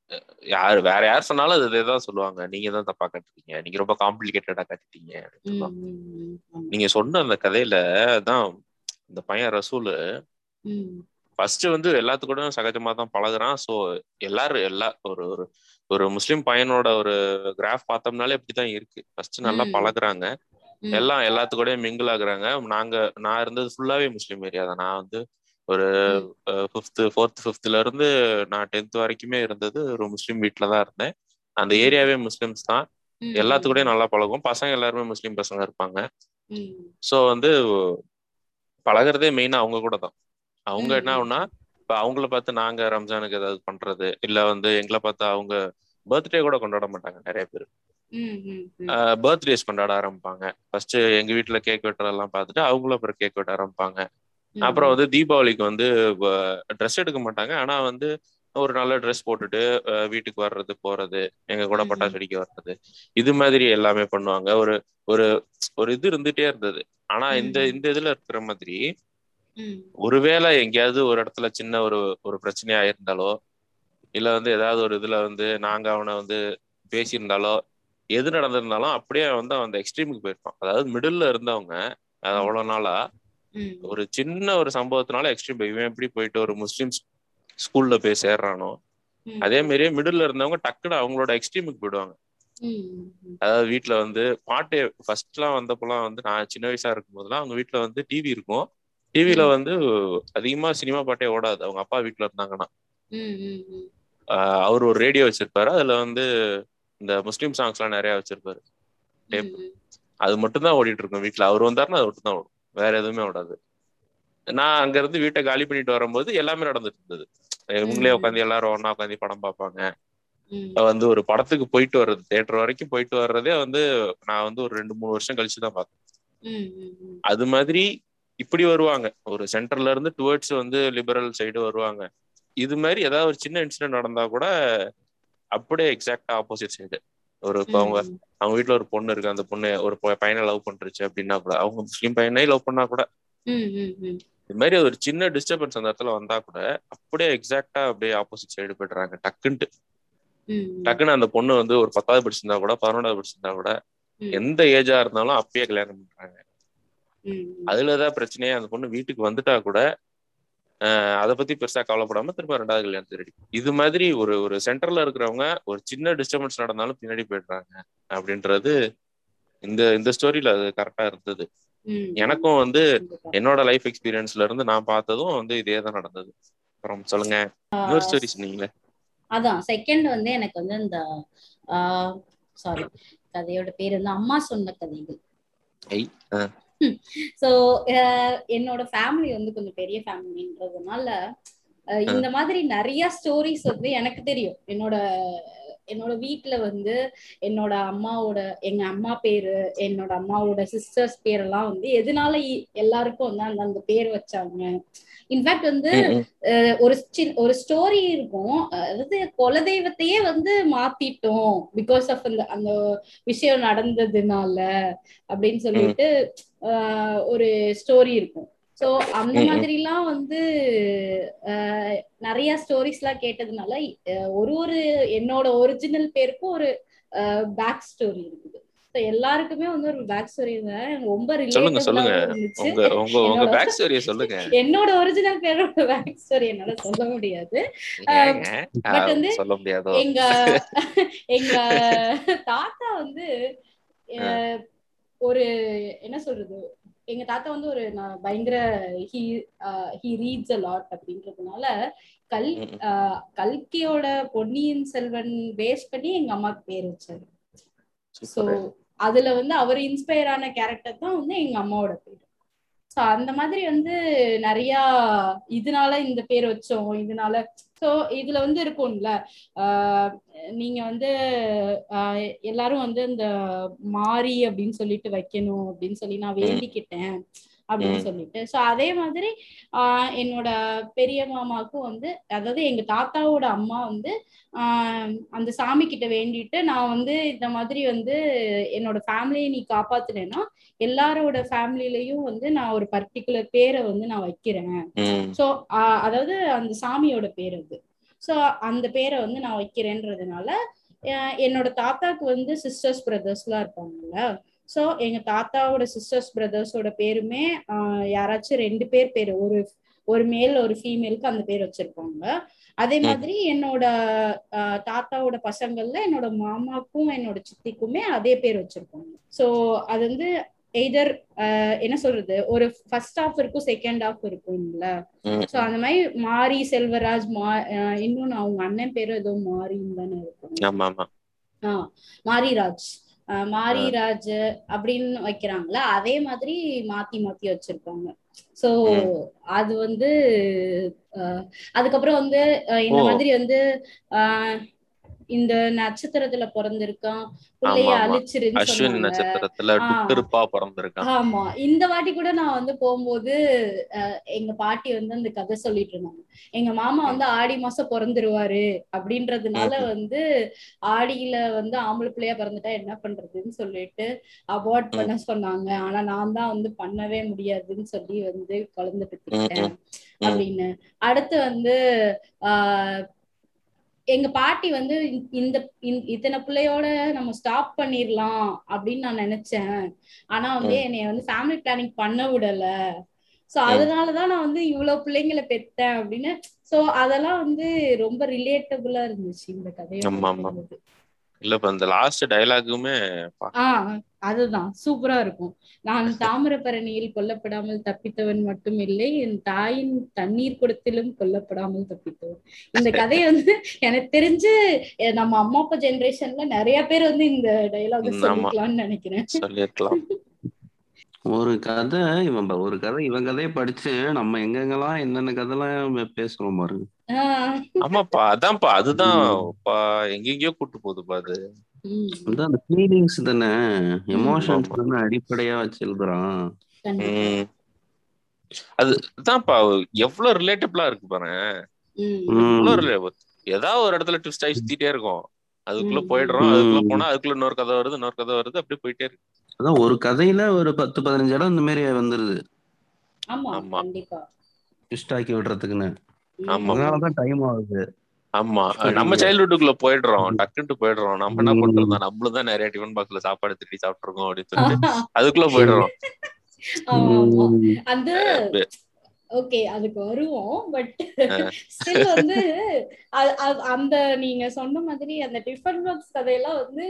யாரு வேற யார் சொன்னாலும் அது இதே தான் சொல்லுவாங்க, நீங்க தான் தப்பா காட்டிட்டீங்க, நீங்க ரொம்ப காம்ப்ளிகேட்டடா காட்டிட்டீங்க அப்படின்னு. நீங்க சொன்ன அந்த கதையில தான் இந்த பையன் ரசூலு ஃபர்ஸ்ட் வந்து எல்லாத்து கூட சகஜமா தான் பழகுறான். ஸோ எல்லாரும் எல்லா ஒரு ஒரு ஒரு முஸ்லீம் பையனோட ஒரு கிராஃப் பார்த்தோம்னாலே இப்படிதான் இருக்கு. ஃபர்ஸ்ட் நல்லா பழகுறாங்க, எல்லாம் எல்லாத்து கூட மிங்கிள் ஆகுறாங்க. நான் இருந்தது ஃபுல்லாவே முஸ்லீம் ஏரியா தான். நான் வந்து ஒரு 4th 5thல இருந்து நான் 10th வரைக்குமே இருந்தது ஒரு முஸ்லீம் வீட்டில தான் இருந்தேன். அந்த ஏரியாவே முஸ்லிம்ஸ் தான், எல்லாத்து கூட நல்லா பழகும். பசங்க எல்லாருமே முஸ்லீம் பசங்க இருப்பாங்க. ஸோ வந்து பழகிறதே மெயினா அவங்க கூட தான். அவங்க என்ன ஆகுனா, இப்ப அவங்கள பார்த்து நாங்க ரம்ஜானுக்கு ஏதாவது பண்றது இல்ல, வந்து எங்களை பார்த்து அவங்க பர்த்டே கூட கொண்டாட மாட்டாங்க. நிறைய பேர் பர்த்டேஸ் கொண்டாட ஆரம்பிப்பாங்க. ஃபர்ஸ்ட் எங்க வீட்டுல கேக் வெட்டுறதெல்லாம் பார்த்துட்டு அவங்களும் அப்புறம் கேக் வெட்ட ஆரம்பிப்பாங்க. அப்புறம் வந்து தீபாவளிக்கு வந்து ட்ரெஸ் எடுக்க மாட்டாங்க, ஆனா வந்து ஒரு நல்ல ட்ரெஸ் போட்டுட்டு வீட்டுக்கு வர்றது போறது, எங்க கூட பட்டாசு வெடிக்க வர்றது, இது மாதிரி எல்லாமே பண்ணுவாங்க. ஒரு ஒரு ஒரு இது இருந்துட்டே இருந்தது. ஆனா இந்த இந்த இதுல இருக்கிற மாதிரி ஒருவேளை எங்கேயாவது ஒரு இடத்துல சின்ன ஒரு ஒரு பிரச்சனையா இருந்தாலோ இல்ல வந்து ஏதாவது ஒரு இதுல வந்து நாங்க அவனை வந்து பேசியிருந்தாலோ எது நடந்திருந்தாலும் அப்படியே வந்து அவன் அந்த எக்ஸ்ட்ரீமுக்கு போயிருப்பான். அதாவது மிடில்ல இருந்தவங்க அது அவ்வளவு நாளா ஒரு சின்ன ஒரு சம்பவத்தினால எக்ஸ்ட்ரீம் இவன் எப்படி போயிட்டு ஒரு முஸ்லீம் ஸ்கூல்ல போய் சேர்றானோ அதே மாதிரியே மிடில்ல இருந்தவங்க டக்குன்னு அவங்களோட எக்ஸ்ட்ரீமுக்கு போயிடுவாங்க. அதாவது வீட்டுல வந்து பாட்டு ஃபர்ஸ்ட் எல்லாம் வந்தப்பெல்லாம் வந்து நான் சின்ன வயசா இருக்கும் போதெல்லாம் அவங்க வீட்டுல வந்து டிவி இருக்கும். டிவில வந்து அதிகமா சினிமா பாட்டே ஓடாது. அவங்க அப்பா வீட்டுல இருந்தாங்கன்னா அவரு ஒரு ரேடியோ வச்சிருப்பாரு, அதுல வந்து இந்த முஸ்லீம் சாங்ஸ் எல்லாம் நிறைய வச்சிருப்பாரு. அது மட்டும் தான் ஓடிட்டு இருக்கும் வீட்டுல. அவரு வந்தாருன்னா அது மட்டும் தான் ஓடும், வேற எதுவுமே ஓடாது. நான் அங்க இருந்து வீட்டை காலி பண்ணிட்டு வரும்போது எல்லாமே நடந்துட்டு இருந்தது. இவங்களே உட்காந்து எல்லாரும் ஒன்னா உட்காந்து படம் பார்ப்பாங்க. வந்து ஒரு படத்துக்கு போயிட்டு வர்றது, தியேட்டர் வரைக்கும் போயிட்டு வர்றதே வந்து நான் வந்து ஒரு 2-3 வருஷம் கழிச்சுதான் பார்த்தேன். அது மாதிரி இப்படி வருவாங்க, ஒரு சென்டர்ல இருந்து டுவர்ட்ஸ் வந்து லிபரல் சைடு வருவாங்க. இது மாதிரி ஏதாவது ஒரு சின்ன இன்சிடென்ட் நடந்தா கூட அப்படியே எக்ஸாக்டா ஆப்போசிட் சைடு. ஒரு இப்போ அவங்க அவங்க வீட்டுல ஒரு பொண்ணு இருக்கு, அந்த பொண்ணு ஒரு பையனை லவ் பண்றச்சு அப்படின்னா கூட, அவங்க முஸ்லீம் பையனை லவ் பண்ணா கூட, இது மாதிரி ஒரு சின்ன டிஸ்டர்பன்ஸ் அந்த இடத்துல வந்தா கூட அப்படியே எக்ஸாக்டா அப்படியே ஆப்போசிட் சைடு போயிடுறாங்க. டக்குன்னு அந்த பொண்ணு வந்து ஒரு 10th படிச்சிருந்தா கூட 11th படிச்சிருந்தா கூட எந்த ஏஜா இருந்தாலும் அப்பயே கல்யாணம் பண்றாங்க. அதுலதான் பிரச்சனையே. அந்த பொண்ணு வீட்டுக்கு வந்துட்டா கூட அதை பத்தி பெருசா கவலைப்படாம திரும்ப 2வது கல்யாணத்தை ரெடி. இது மாதிரி ஒரு ஒரு சென்டர்ல இருக்கிறவங்க ஒரு சின்ன டிஸ்டர்பன்ஸ் நடந்தாலும் பின்னாடி போயிடுறாங்க அப்படின்றது இந்த இந்த ஸ்டோரியில அது கரெக்டா இருந்தது. எனக்கும் வந்து என்னோட லைஃப் எக்ஸ்பீரியன்ஸ்ல இருந்து நான் பார்த்ததும் வந்து இதேதான் நடந்தது. அப்புறம் சொல்லுங்க, இன்னொரு ஸ்டோரி சொன்னீங்களே. அதான் செகண்ட் வந்து எனக்கு வந்து இந்த கதையோட பேர் வந்து அம்மா சொன்ன கதைகள். சோ என்னோட ஃபேமிலி வந்து கொஞ்சம் பெரிய ஃபேமிலின்றதுனால இந்த மாதிரி நிறைய ஸ்டோரிஸ் வந்து எனக்கு தெரியும். என்னோட என்னோட வீட்டுல வந்து என்னோட அம்மாவோட எங்க அம்மா பேரு, என்னோட அம்மாவோட சிஸ்டர்ஸ் பேரெல்லாம் வந்து எதனால எல்லாருக்கும் வந்து அந்த அந்த பேர் வச்சாங்க. இன்ஃபேக்ட் வந்து ஒரு ஸ்டோரி இருக்கும், அதாவது குலதெய்வத்தையே வந்து மாத்திட்டோம் பிகாஸ் ஆஃப் அந்த விஷயம் நடந்ததுனால அப்படின்னு சொல்லிட்டு ஒரு ஸ்டோரி இருக்கும். ஸோ அந்த மாதிரிலாம் வந்து நிறைய ஸ்டோரிஸ்லாம் கேட்டதுனால ஒரு என்னோட ஒரிஜினல் பேருக்கும் ஒரு பேக் ஸ்டோரி இருக்குது. ஸோ எல்லாருக்குமே வந்து ஒரு பேக் ஸ்டோரி ரொம்ப ரிலேட்டபிளா இருந்துச்சு. என்னோட ஒரிஜினல் பேரோட பேக் ஸ்டோரி என்னால சொல்ல முடியாது. பட் வந்து எங்க எங்க தாத்தா வந்து ஒரு என்ன சொல்றது, எங்க தாத்தா வந்து ஒரு பயங்கர he reads a lot அப்படின்றதுனால கல்கியோட பொன்னியின் செல்வன் பேஸ் பண்ணி எங்க அம்மாக்கு பேர் வச்சாரு. சோ அதுல வந்து அவர் இன்ஸ்பயர் ஆன கேரக்டர் தான் வந்து எங்க அம்மாவோட பேர். சோ அந்த மாதிரி வந்து நிறைய இதனால இந்த பேர் வச்சோம் இதனால. சோ இதுல வந்து இருக்கும்ல, நீங்க வந்து எல்லாரும் வந்து இந்த மாரி அப்படின்னு சொல்லிட்டு வைக்கணும் அப்படின்னு சொல்லி நான் வேண்டிக்கிட்டேன் அப்படின்னு சொல்லிட்டு. சோ அதே மாதிரி என்னோட பெரிய மாமாக்கும் வந்து, அதாவது எங்க தாத்தாவோட அம்மா வந்து அந்த சாமி கிட்ட வேண்டிட்டு, நான் வந்து இந்த மாதிரி வந்து என்னோட ஃபேமிலியை நீ காப்பாத்துனேன்னா எல்லாரோட ஃபேமிலிலயும் வந்து நான் ஒரு பர்டிகுலர் பேரை வந்து நான் வைக்கிறேன். சோ அதாவது அந்த சாமியோட பேர் அது. சோ அந்த பேரை வந்து நான் வைக்கிறேன்றதுனால என்னோட தாத்தாக்கு வந்து சிஸ்டர்ஸ் பிரதர்ஸ் எல்லாம் இருப்பாங்கல்ல, சோ எங்க தாத்தாவோட சிஸ்டர்ஸ் பிரதர்ஸோட பேருமே யாராச்சும் 2 பேர் ஒரு மேல் ஒரு ஃபீமேலுக்கு அந்த பேர் வச்சிருப்பாங்க. அதே மாதிரி என்னோட தாத்தாவோட பசங்கள்ல என்னோட மாமாக்கும் என்னோட சித்திக்குமே அதே பேர் வச்சிருப்பாங்க. சோ அது வந்து எய்தர் என்ன சொல்றது, ஒரு ஃபர்ஸ்ட் ஹாஃப் இருக்கும், செகண்ட் ஹாஃப் இருக்கும்ல. சோ அந்த மாதிரி மாரி செல்வராஜ், இன்னொன்னு அவங்க அண்ணன் பேரும் ஏதோ மாரின்னு தானே இருக்கும், மாரிராஜ், மாரிராஜ் அப்படின்னு வைக்கிறாங்கள, அதே மாதிரி மாத்தி மாத்தி வச்சிருப்பாங்க. சோ அது வந்து அதுக்கப்புறம் வந்து இந்த மாதிரி வந்து இந்த நட்சத்திரத்துல பிறந்திருக்கான், பிள்ளைய அழிச்சிருச்சு, அஸ்வின் நட்சத்திரத்துல டுட்டர்பா பிறந்திருக்கான். ஆமா, இந்த வாட்டி கூட நான் வந்து போகும்போது எங்க பாட்டி வந்து அந்த கதை சொல்லிட்டு இருந்தாங்க. எங்க மாமா வந்து ஆடி மாசம் பிறந்துருவாரு அப்படின்றதுனால வந்து ஆடியில வந்து ஆம்பளை பிள்ளையா பிறந்துட்டா என்ன பண்றதுன்னு சொல்லிட்டு அபார்ட் பண்ண சொன்னாங்க. ஆனா நான் தான் வந்து பண்ணவே முடியாதுன்னு சொல்லி வந்து குழந்தை பெற்றுக்கிட்டேன் அப்படின்னு. அடுத்து வந்து எங்க பாட்டி வந்து இந்த இத்தனை பிள்ளையோட நம்ம ஸ்டாப் பண்ணிடலாம் அப்படின்னு நான் நினைச்சேன். ஆனா வந்து என்னைய வந்து ஃபேமிலி பிளானிங் பண்ண விடல. சோ அதனாலதான் நான் வந்து இவ்வளவு பிள்ளைங்களை பெத்தேன் அப்படின்னு. சோ அதெல்லாம் வந்து ரொம்ப ரிலேட்டபிளா இருந்துச்சு இந்த கதையை. அதுதான் சூப்பரா இருக்கும். நான் தாமிரபரணியில் கொல்லப்படாமல் தப்பித்தவன் மட்டும் இல்லை, என் தாயின் தண்ணீர் குடத்திலும் கொல்லப்படாமல் தப்பித்தவன். இந்த கதையை வந்து எனக்கு தெரிஞ்சு நம்ம அம்மா அப்பா ஜெனரேஷன்ல நிறைய பேர் வந்து இந்த டயலாக் சொல்லிக்கலாம்னு நினைக்கிறேன். ஒரு கதை இவன் கதையை படிச்சு நம்ம எங்கெங்கெல்லாம் என்னென்ன கதைலாம் பேசுறோம் பாருங்க. ஆமாப்பா, அதான்ப்பா, அதுதான்ப்பா, எங்கெங்கயோ கூட்டு போகுதுப்பா. அது அதான் அந்த ஃபீலிங்ஸ் தானே, எமோஷன்ஸ் தானே அடிப்படையா வச்சு எழுதுறான். அதுதான்ப்பா எவ்வளவு ரிலேட்டபிளா இருக்கு பாரு. ஏதாவது ஒரு இடத்துல ட்விஸ்ட் ஆயிட்டே இருக்கும், அதுக்குள்ள போயிடுறோம், அதுக்குள்ள போனா அதுக்குள்ள இன்னொரு கதை வருது, அப்படியே போயிட்டே இருக்கு. அதான் ஒரு கதையில ஒரு 10-15 இடம் இந்த மாதிரி வந்துருது. நம்ம சைல்ட்ஹுட்க்குள்ள போயிடுறோம், டக்குன்னு போயிடுறோம். நம்ம என்ன பண்றோம், நம்மளும் தான் நிறைய டிஃபன் பாக்ஸ்ல சாப்பாடு திருடி சாப்பிட்டுருக்கோம் அப்படின்னு சொல்லிட்டு அதுக்குள்ள போயிடுறோம். ஓகே, அதுக்கு வருவோம். பட் ஸ்டில் வந்து அந்த நீங்க சொன்ன மாதிரி அந்த டிஃபன் பாக்ஸ் கதையெல்லாம் வந்து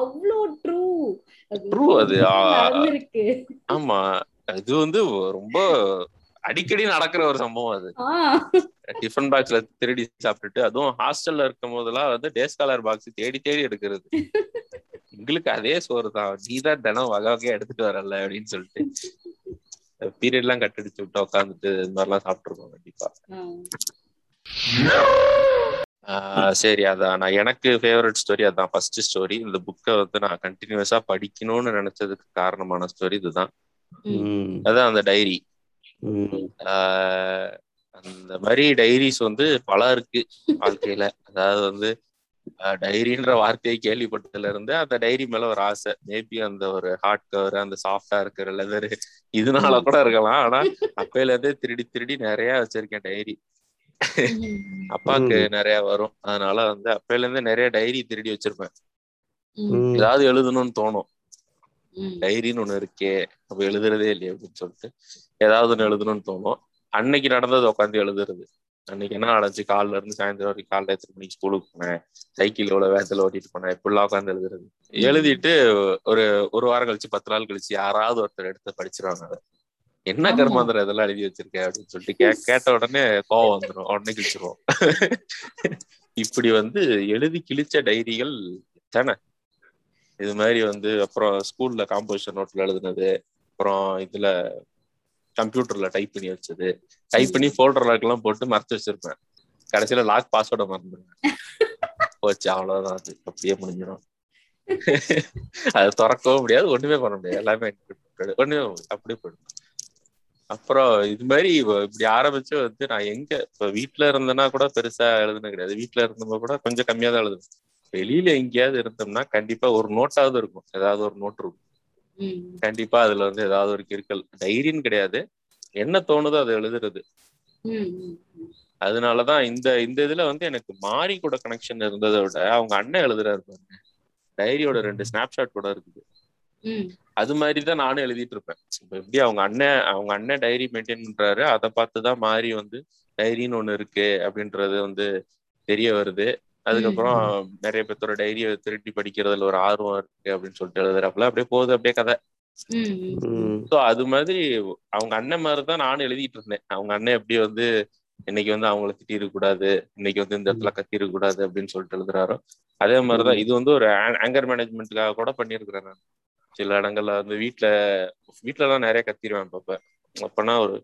அவ்வளோ ட்ரூ. அது இருக்கு. ஆமா, அது வந்து ரொம்ப அடிக்கடி நடக்கிற ஒரு சம்பவம். அது டிஃபன் பாக்ஸ்ல திருடி சாப்பிட்டுட்டு, அதுவும் ஹாஸ்டல்ல இருக்கும் போதெல்லாம் வந்து டேஸ்காலர் பாக்ஸ் தேடி தேடி எடுக்கிறது. எங்களுக்கு அதே சோறு தான், நீதான் தினம் வகை வகையா எடுத்துட்டு வரல அப்படின்னு சொல்லிட்டு பீரியட் எல்லாம் கட்டடிச்சு விட்டு உட்காந்துட்டு இந்த மாதிரிலாம் சாப்பிட்டுருக்கோம். கண்டிப்பா. சரி, அதான் நான் எனக்கு ஃபேவரட் ஸ்டோரி அதான் ஃபர்ஸ்ட் ஸ்டோரி. இந்த புக்கை வந்து நான் கண்டினியூஸா படிக்கணும்னு நினைச்சதுக்கு காரணமான ஸ்டோரி இதுதான். அதான் அந்த டைரி. அந்த மாதிரி டைரிஸ் வந்து பல இருக்கு வாழ்க்கையில. அதாவது வந்து டைரின்ற வார்த்தையை கேள்விப்பட்டதுல இருந்து அந்த டைரி மேல ஒரு ஆசை. மேபி அந்த ஒரு ஹார்ட் கவர், அந்த சாஃப்டா இருக்கிற லெதர், இதனால கூட இருக்கலாம். ஆனா அப்பையில இருந்தே திருடி நிறைய வச்சிருக்கேன் டைரி. அப்பாக்கு நிறைய வரும், அதனால வந்து அப்பையில இருந்து நிறைய டைரி திருடி வச்சிருப்பேன். ஏதாவது எழுதணும்னு தோணும், டைரின்னு ஒண்ணு இருக்கே, அப்ப எழுதுறதே இல்லையே அப்படின்னு சொல்லிட்டு ஏதாவது ஒண்ணு எழுதணும்னு தோணும். அன்னைக்கு நடந்தது உட்காந்து எழுதுறது. அன்னைக்கு என்ன நடந்துச்சு, காலில இருந்து சாயந்தரம் வரைக்கும், காலைல 8 மணிக்கு ஸ்கூலுக்கு போனேன், சைக்கிள் எவ்வளவு வேகத்துல ஓட்டிட்டு போனேன், இப்படிலாம் உட்காந்து எழுதுறது. எழுதிட்டு ஒரு வாரம் கழிச்சு, 10 நாள் கழிச்சு யாராவது ஒருத்தர் எடுத்து படிச்சிருவாங்க. அதை என்ன கர்மாந்திர இதெல்லாம் எழுதி வச்சிருக்கேன் அப்படின்னு சொல்லிட்டு கேட்ட உடனே கோவம் வந்துடும், உடனே கிழிச்சிருவோம். இப்படி வந்து எழுதி கிழிச்ச டைரிகள் தானே இது மாதிரி வந்து. அப்புறம் ஸ்கூல்ல காம்போசிஷன் நோட்ல எழுதுனது, அப்புறம் இதுல கம்ப்யூட்டர்ல டைப் பண்ணி வச்சது, டைப் பண்ணி ஃபோல்டர் லாக் எல்லாம் போட்டு மறைச்சு வச்சிருப்பேன். கடைசியில லாக் பாஸ்வேர்டை மறந்துடுவேன், போச்சு, அவ்வளவுதான். அது அப்படியே முடிஞ்சிடும். அது திறக்கவும் முடியாது, ஒண்ணுமே பண்ண முடியாது, எல்லாமே அப்படியே போயிடும். அப்புறம் இது மாதிரி இப்படி ஆரம்பிச்சு வந்து நான் எங்க இப்ப வீட்டுல இருந்தேன்னா கூட பெருசா எழுதுன கிடையாது. வீட்டுல இருந்தப்ப கூட கொஞ்சம் கம்மியா தான் எழுதுவேன். வெளியில எங்கேயாவது இருந்தோம்னா கண்டிப்பா ஒரு நோட்டாவது இருக்கும், ஏதாவது ஒரு நோட் இருக்கும் கண்டிப்பா. அதுல வந்து ஏதாவது ஒரு கிறுக்கல், டைரின்னு கிடையாது, என்ன தோணுதோ அதை எழுதுறது. அதனாலதான் இந்த இந்த இதுல வந்து எனக்கு மாறி கூட கனெக்ஷன் இருந்ததை விட அவங்க அண்ணன் எழுதுறாரு பாருங்க, டைரியோட 2 ஸ்னாப்ஷாட் கூட இருக்குது. அது மாதிரிதான் நானும் எழுதிட்டு இருப்பேன். எப்படி அவங்க அண்ணன் டைரி மெயின்டைன் பண்றாரு, அதை பார்த்துதான் மாறி வந்து டைரின்னு ஒண்ணு இருக்கு அப்படின்றது வந்து தெரிய வருது. அதுக்கப்புறம் நிறைய பேர்த்தோட டைரியை திருட்டி படிக்கிறதுல ஒரு ஆர்வம் இருக்கு அப்படின்னு சொல்லிட்டு எழுதுறாப்புல. அப்படியே போகுது அப்படியே கதை. சோ அது மாதிரி அவங்க அண்ணன் மாதிரிதான் நானும் எழுதிட்டு இருந்தேன். அவங்க அண்ணன் எப்படி வந்து இன்னைக்கு வந்து அவங்கள திட்டிடக்கூடாது, இன்னைக்கு வந்து இந்த இடத்துல கத்திடக்கூடாது அப்படின்னு சொல்லிட்டு எழுதுறாரோ அதே மாதிரிதான் இது வந்து ஒரு ஆங்கர் மேனேஜ்மெண்ட்டுக்காக கூட பண்ணிருக்கிறேன் நான். சில இடங்கள்ல வந்து வீட்டுலலாம் நிறைய கத்திடுவேன். அப்பனா ஒரு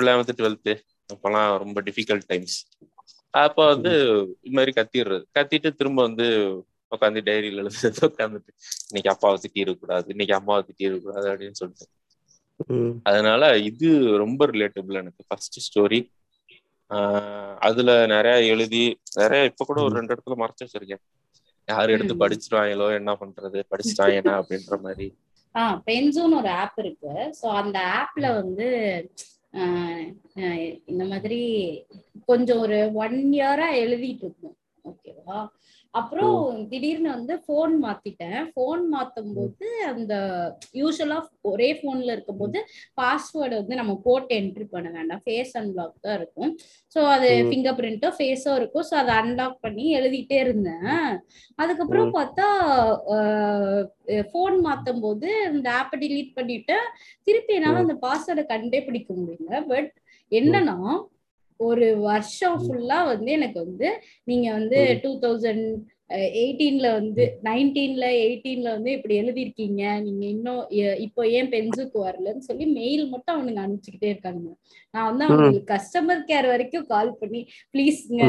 11th 12th அப்பெல்லாம் ரொம்ப டிஃபிகல்ட் டைம்ஸ். அப்ப வந்து இது மாதிரி கத்திடுறது, கத்திட்டு திரும்ப வந்து உட்காந்து டைரியில எழுதுறது, உட்காந்துட்டு இன்னைக்கு அப்பாவை திட்டிடக்கூடாது, இன்னைக்கு அம்மாவை திட்டிடக்கூடாது அப்படின்னு சொல்லிட்டு. அதனால இது ரொம்ப ரிலேட்டபிள் எனக்கு ஃபர்ஸ்ட் ஸ்டோரி. அதுல நிறைய எழுதி நிறைய இப்ப கூட ஒரு 2 இடத்துல மறைச்சு வச்சிருக்கேன். யாரு எடுத்து படிச்சிருவாங்களோ என்ன பண்றது, படிச்சுட்டாங்க என்ன அப்படின்ற மாதிரி. பென்சோன்னு ஒரு ஆப் இருக்கு. சோ அந்த ஆப்ல வந்து இந்த மாதிரி கொஞ்சம் ஒரு 1 இயரா எழுதிட்டு இருக்கோம், ஓகேவா. அப்புறம் திடீர்னு வந்து போன் மாத்திட்டேன். போன் மாத்தும் போது அந்த யூஸ்வலா ஒரே போன்ல இருக்கும் போது பாஸ்வேர்டு வந்து நம்ம போட்டு என்ட்ரி பண்ண வேண்டாம், ஃபேஸ் அன்லாக் தான் இருக்கும். ஸோ அது ஃபிங்கர் பிரிண்டோ ஃபேஸோ இருக்கும். ஸோ அதை அன்லாக் பண்ணி எழுதிட்டே இருந்தேன். அதுக்கப்புறம் பார்த்தா போன் மாத்தும் போது இந்த ஆப்பை டிலீட் பண்ணிட்டு திருப்பி என்னால அந்த பாஸ்வேர்டை கண்டுபிடிக்க முடியல. பட் என்னன்னா 1 வருஷம் ஃபுல்லா வந்து எனக்கு வந்து நீங்க வந்து 2018ல வந்து 19ல 18ல வந்து இப்படி எழுதிருக்கீங்க, நீங்க இன்னும் இப்போ ஏன் பென்சுக்கு வரலன்னு சொல்லி மெயில் மட்டும் அவனுங்க அனுப்பிச்சுக்கிட்டே இருக்காங்க. நான் வந்து அவனுக்கு கஸ்டமர் கேர் வரைக்கும் கால் பண்ணி, ப்ளீஸ்ங்க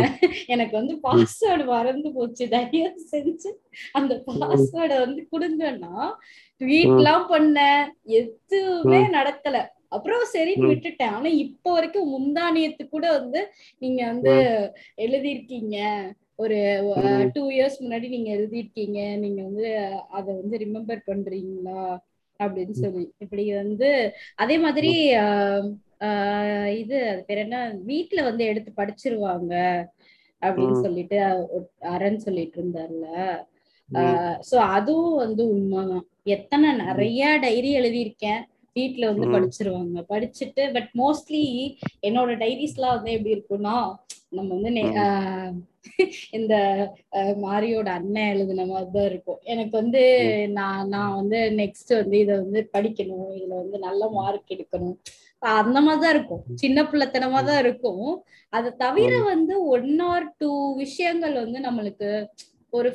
எனக்கு வந்து பாஸ்வேர்டு மறந்து போச்சு, தயவு செஞ்சு அந்த பாஸ்வேர்டை வந்து கொடுங்கன்னா ட்வீட்லாம் பண்ண, எதுவுமே நடக்கல. அப்புறம் சரி விட்டுட்டேன். ஆனா இப்ப வரைக்கும் முந்தானியத்து கூட வந்து நீங்க வந்து எழுதிருக்கீங்க, ஒரு 2 இயர்ஸ் முன்னாடி நீங்க எழுதிருக்கீங்க, நீங்க வந்து அதை வந்து ரிமெம்பர் பண்றீங்களா அப்படின்னு சொல்லி. இப்படி வந்து அதே மாதிரி இது பேர் என்ன, வீட்டுல வந்து எடுத்து படிச்சிருவாங்க அப்படின்னு சொல்லிட்டு அரேன்னு சொல்லிட்டு இருந்தார்ல. சோ அதுவும் வந்து உண்மைதான். எத்தனை நிறைய டைரி எழுதியிருக்கேன், வீட்டுல வந்து படிச்சிருவாங்க. படிச்சுட்டு பட் மோஸ்ட்லி என்னோட டைரிஸ் எல்லாம் வந்து எப்படி இருக்குன்னா, நம்ம வந்து இந்த மாரியோட அண்ணன் எழுதுன மாதிரிதான் இருக்கும். எனக்கு வந்து நான் வந்து நெக்ஸ்ட் வந்து இதை வந்து படிக்கணும், இதுல வந்து நல்ல மார்க் எடுக்கணும், அந்த மாதிரிதான் இருக்கும். சின்ன பிள்ளைத்தனமா தான் இருக்கும். அதை தவிர வந்து 1 or 2 விஷயங்கள் வந்து நம்மளுக்கு ஒரு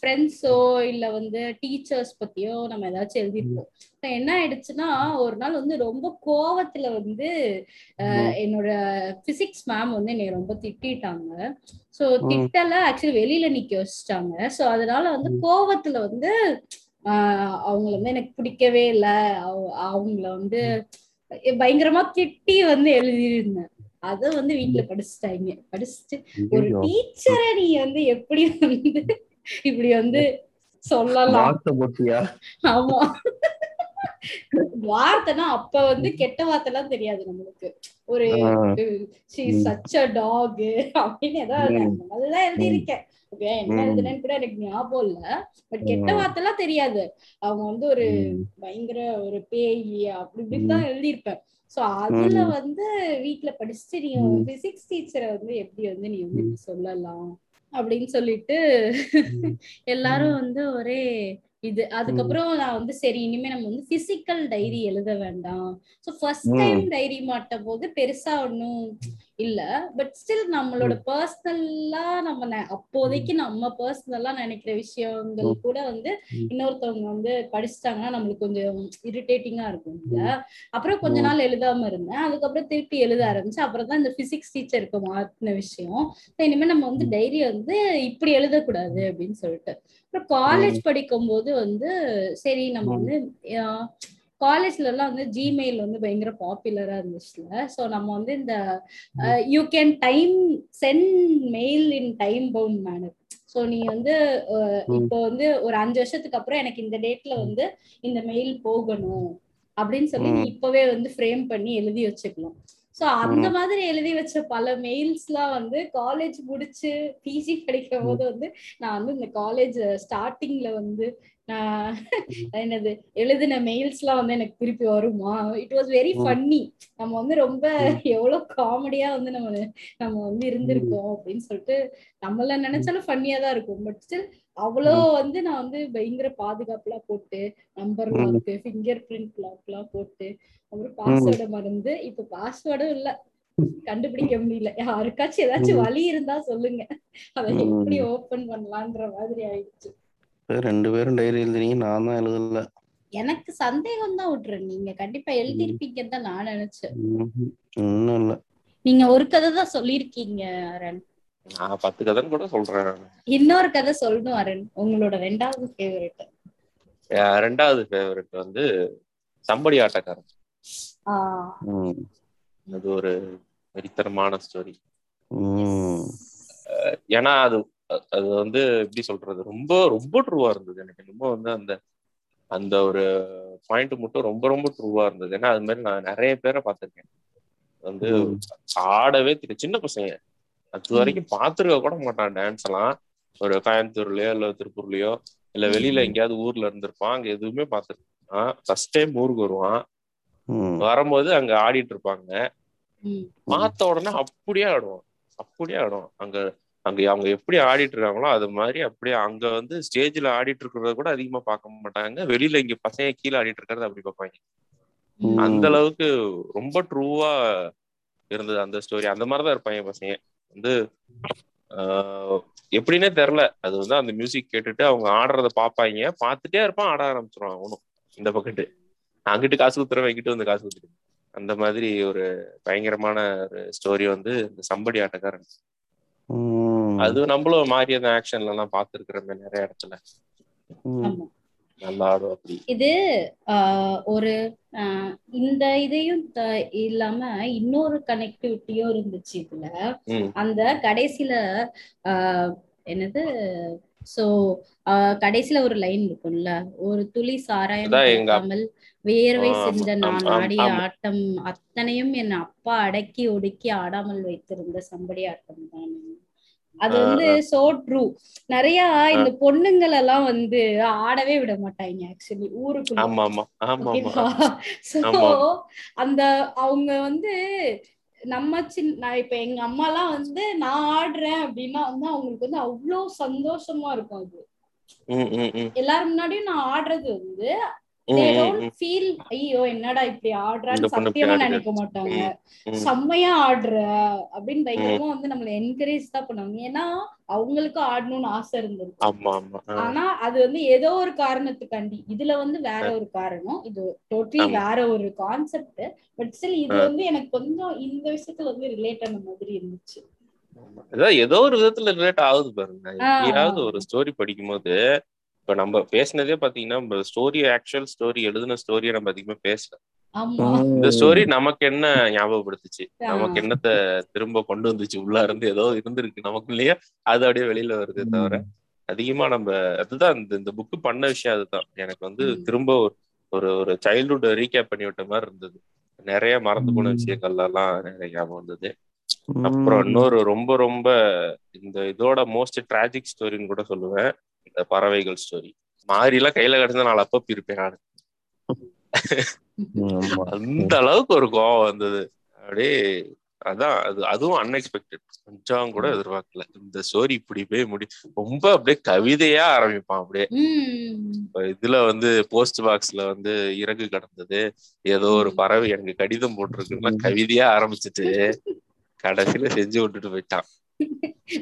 ஃப்ரெண்ட்ஸோ இல்ல வந்து டீச்சர்ஸ் பத்தியோ நம்ம ஏதாச்சும் எழுதிருப்போம். என்ன ஆயிடுச்சுன்னா, ஒரு நாள் வந்து ரொம்ப கோவத்துல வந்து என்னோட பிசிக்ஸ் மேம் வந்து என்னை ரொம்ப திட்டாங்க. ஸோ திட்டல ஆக்சுவலி வெளியில நிக்க வச்சுட்டாங்க. ஸோ அதனால வந்து கோவத்துல வந்து அவங்கள வந்து எனக்கு பிடிக்கவே இல்லை, அவங்கள வந்து பயங்கரமா திட்டி வந்து எழுதிருந்தேன். அத வந்து வீட்டுல படிச்சுட்டாங்க. படிச்சுட்டு ஒரு டீச்சரை நீ வந்து எப்படி வந்து இப்படி வந்து சொல்லலாம், ஆமா வார்த்தைனா அப்ப வந்து கெட்ட வார்த்தை எல்லாம் தெரியாது நம்மளுக்கு. ஒரு she is such a dog அப்படின்னு ஏதாவது அதுதான் எழுதியிருக்கேன். என்ன எழுதுனேன்னு கூட எனக்கு ஞாபகம் இல்ல. பட் கெட்ட வார்த்தை எல்லாம் தெரியாது. அவங்க வந்து ஒரு பயங்கர ஒரு பேய் அப்படி இப்படின்னு தான் எழுதியிருப்பேன். சோ அதுல வந்து வீட்டுல படிச்சுட்டு நீ பிசிக்ஸ் டீச்சரை வந்து எப்படி வந்து நீ வந்து சொல்லலாம் அப்படின்னு சொல்லிட்டு எல்லாரும் வந்து ஒரே இது. அதுக்கப்புறம் நான் வந்து சரி இனிமே நம்ம வந்து பிசிக்கல் டைரி எழுத வேண்டாம். ஸோ ஃபர்ஸ்ட் டைம் டைரி மாட்டும் போது பெருசா ஒன்றும் இல்ல. பட் ஸ்டில் நம்மளோட பர்சனல்லா நம்ம அப்போதைக்கு நம்ம பர்சனல்லா நினைக்கிற விஷயங்கள் கூட வந்து இன்னொருத்தவங்க வந்து படிச்சுட்டாங்கன்னா நம்மளுக்கு கொஞ்சம் இரிட்டேட்டிங்கா இருக்கும் இல்ல. அப்புறம் கொஞ்ச நாள் எழுதாம இருந்தேன். அதுக்கப்புறம் திருப்பி எழுத ஆரம்பிச்சு. அப்புறம் தான் இந்த பிசிக்ஸ் டீச்சருக்கு மாத்தின விஷயம், இனிமேல் நம்ம வந்து டைரி வந்து இப்படி எழுதக்கூடாது அப்படின்னு சொல்லிட்டு. அப்புறம் காலேஜ் படிக்கும் போது வந்து சரி நம்ம வந்து காலேஜ்லலாம் வந்து ஜிமெயில் வந்து பயங்கர பாப்புலராக இருந்துச்சுல. ஸோ நம்ம வந்து இந்த you can time sent mail in time bound manner. So நீ வந்து இப்போ வந்து ஒரு 5 வருஷத்துக்கு அப்புறம் எனக்கு இந்த டேட்ல வந்து இந்த மெயில் போகணும் அப்படின்னு சொல்லி நீ இப்பவே வந்து ஃப்ரேம் பண்ணி எழுதி வச்சுக்கலாம். ஸோ அந்த மாதிரி எழுதி வச்ச பல மெயில்ஸ்லாம் வந்து காலேஜ் முடிச்சு பிஜி படிக்கும் போது வந்து நான் வந்து இந்த காலேஜ் ஸ்டார்டிங்ல வந்து என்னது எழுதின மெயில்ஸ்லாம் வந்து எனக்கு திருப்பி வருமா. It was very funny. நம்ம வந்து ரொம்ப எவ்வளோ காமெடியா வந்து நம்ம வந்து இருந்திருக்கோம் அப்படின்னு சொல்லிட்டு நம்மள நினைச்சாலும் ஃபன்னியா தான் இருக்கும். பட் ஸ்டில் அவ்வளோ வந்து நான் வந்து பயங்கர பாதுகாப்புலாம் போட்டு நம்பர் லாக்கு ஃபிங்கர் பிரிண்ட் லாக்லாம் போட்டு அப்புறம் பாஸ்வேர்டை மறந்து இப்போ பாஸ்வேர்டும் இல்லை, கண்டுபிடிக்க முடியல. யாருக்காச்சும் ஏதாச்சும் வழி இருந்தா சொல்லுங்க, அதை எப்படி ஓபன் பண்ணலான்ற மாதிரி ஆயிடுச்சு. 2 பேரும் டைரி எழுதுறீங்க, நான் தான் எழுதல. எனக்கு சந்தேகம் தான் விட்டுறேன், நீங்க கண்டிப்பா எழுதிருப்பீங்கன்னு தான் நான் நினைச்சேன். ஒன்றும் இல்லை, நீங்க ஒரு கதை தான் சொல்லியிருக்கீங்க அரண். நான் 10 கதைன்னு கூட சொல்றேன். இன்னொரு கதை சொல்லணும் அரண், உங்களோட ரெண்டாவது ஃபேவரட். ரெண்டாவது ஃபேவரட் வந்து சம்படி ஆட்டக்காரன். அது ஒரு வெறித்தனமான ஸ்டோரி. ஏன்னா அது அது வந்து எப்படி சொல்றது, ரொம்ப ரொம்ப ட்ரூவா இருந்தது எனக்கு. ரொம்ப வந்து அந்த அந்த ஒரு பாயிண்ட் மட்டும் ரொம்ப ரொம்ப ட்ரூவா இருந்தது. ஏன்னா அது மாதிரி நான் நிறைய பேரை பார்த்திருக்கேன் வந்து ஆடவே சின்ன பசங்க, அது வரைக்கும் பார்த்துருக்க கூட மாட்டான் டான்ஸ் எல்லாம். ஒரு கோயம்புத்தூர்லயோ இல்ல திருப்பூர்லயோ இல்ல வெளியில எங்கேயாவது ஊர்ல இருந்திருப்பான், அங்க எதுவுமே பார்த்துருக்கான். ஃபர்ஸ்ட் டைம் ஊருக்கு வருவான், வரும்போது அங்க ஆடிட்டு இருப்பாங்க. பார்த்த உடனே அப்படியே ஆடுவான். அங்க அங்க அவங்க எப்படி ஆடிட்டு இருக்காங்களோ அது மாதிரி அப்படியே அங்க வந்து ஸ்டேஜ்ல ஆடிட்டு இருக்கிறத கூட அதிகமா பார்க்க மாட்டாங்க. வெளியில இங்க பசங்க கீழே ஆடிட்டு இருக்கிறத அப்படி பார்ப்பாங்க. அந்த அளவுக்கு ரொம்ப ட்ரூவா இருந்தது அந்த ஸ்டோரி. அந்த மாதிரிதான் இருப்பாங்க பசங்க வந்து. எப்படின்னே தெரியல, அது வந்து அந்த மியூசிக் கேட்டுட்டு அவங்க ஆடுறத பார்ப்பாங்க, பார்த்துட்டே இருப்பான், ஆட ஆரம்பிச்சிருவான். அவனும் இந்த பக்கத்து அங்கிட்டு காசு ஊத்துறவன் எங்கிட்ட வந்து காசு ஊத்துட்டு, அந்த மாதிரி ஒரு பயங்கரமான ஒரு ஸ்டோரி வந்து இந்த சம்படி ஆட்டக்காரன். அது நம்மளும் மாதிரி அந்த ஆக்ஷன்ல எல்லாம் பாத்துருக்கிறோமே நிறைய இடத்துல. இது ஒரு இந்த இதையும் இல்லாம இன்னொரு கனெக்டிவிட்டியும் இருந்துச்சு இதுல. அந்த கடைசியில என்னது, சோ கடைசியில ஒரு லைன் இருக்கும்ல, ஒரு துளி சாராயம் தமிழ் வேர்வை சிந்த நான் ஆடிய ஆட்டம் அத்தனையும் என் அப்பா அடக்கி ஒடுக்கி ஆடாமல் வைத்திருந்த சம்படி ஆட்டம் தான். அது வந்து சோ ட்ரூ. நிறைய இந்த பொண்ணுங்கள் எல்லாம் வந்து ஆடவே விட மாட்டாங்க ஆக்சுவலி ஊருக்குள்ள. அந்த அவங்க வந்து நம்ம இப்ப எங்க அம்மா எல்லாம் வந்து நான் ஆடுறேன் அப்படின்னா வந்து அவங்களுக்கு வந்து அவ்வளோ சந்தோஷமா இருக்கும். அது எல்லாரும் முன்னாடியும் நான் ஆடுறது வந்து ஐயோ என்னடா இப்படி ஆடுறான்னு சத்தியமா நினைக்க மாட்டாங்க. செம்மையா ஆடுற அப்படின்னு பயங்கரமா வந்து நம்மள என்கரேஜ் தான் பண்ணுவாங்க. ஏன்னா அவங்களுக்கும் ஆடணும்னு ஆசை இருந்தது. ஆனா அது வந்து ஏதோ ஒரு காரணத்துக்காண்டி. இதுல வந்து வேற ஒரு காரணம், இது டோட்டலி வேற ஒரு கான்செப்ட். பட் ஸ்டில் இது வந்து எனக்கு கொஞ்சம் இந்த விஷயத்துல வந்து ரிலேட் ஆன மாதிரி இருந்துச்சு. ஏதோ ஒரு விதத்துல ரிலேட் ஆகுது பாருங்க. ஏதாவது ஒரு ஸ்டோரி படிக்கும் போது இப்ப நம்ம பேசினதே பாத்தீங்கன்னா ஸ்டோரி, ஆக்சுவல் ஸ்டோரி, எழுதின ஸ்டோரியை நம்ம அதிகமா பேசலாம். இந்த ஸ்டோரி நமக்கு என்ன ஞாபகப்படுத்துச்சு, நமக்கு என்னத்தை திரும்ப கொண்டு வந்துச்சு, உள்ள இருந்து ஏதோ இருந்திருக்கு நமக்கு இல்லையா, அது அப்படியே வெளியில வருது. தவிர அதிகமா நம்ம அதுதான் இந்த புக்கு பண்ண விஷயம். அதுதான் எனக்கு வந்து திரும்ப ஒரு ஒரு சைல்ட்ஹுட் ரீகேப் பண்ணி விட்ட மாதிரி இருந்தது. நிறைய மறந்து போன விஷயங்கள்லாம் நிறைய ஞாபகம் வந்தது. அப்புறம் இன்னொரு ரொம்ப ரொம்ப இந்த இதோட மோஸ்ட் டிராஜிக் ஸ்டோரின்னு கூட சொல்லுவேன், இந்த பறவைகள் ஸ்டோரி. மாறிலாம் கையில கிடைச்சா நான் அப்பப்ப இருப்பேன். நான் அந்த அளவுக்கு ஒரு கோவம் வந்தது அப்படியே. அதான் அது, அதுவும் அன்எக்ஸ்பெக்டட், கொஞ்சம் கூட எதிர்பார்க்கல. இந்த ஸ்டோரி இப்படி போய் ரொம்ப அப்படியே கவிதையா ஆரம்பிப்பான். அப்படியே இதுல வந்து போஸ்ட் பாக்ஸ்ல வந்து இறகு கடந்தது, ஏதோ ஒரு பறவை எனக்கு கடிதம் போட்டிருக்குன்னா கவிதையா ஆரம்பிச்சுட்டு கடைசியில செஞ்சு விட்டுட்டு போயிட்டான்.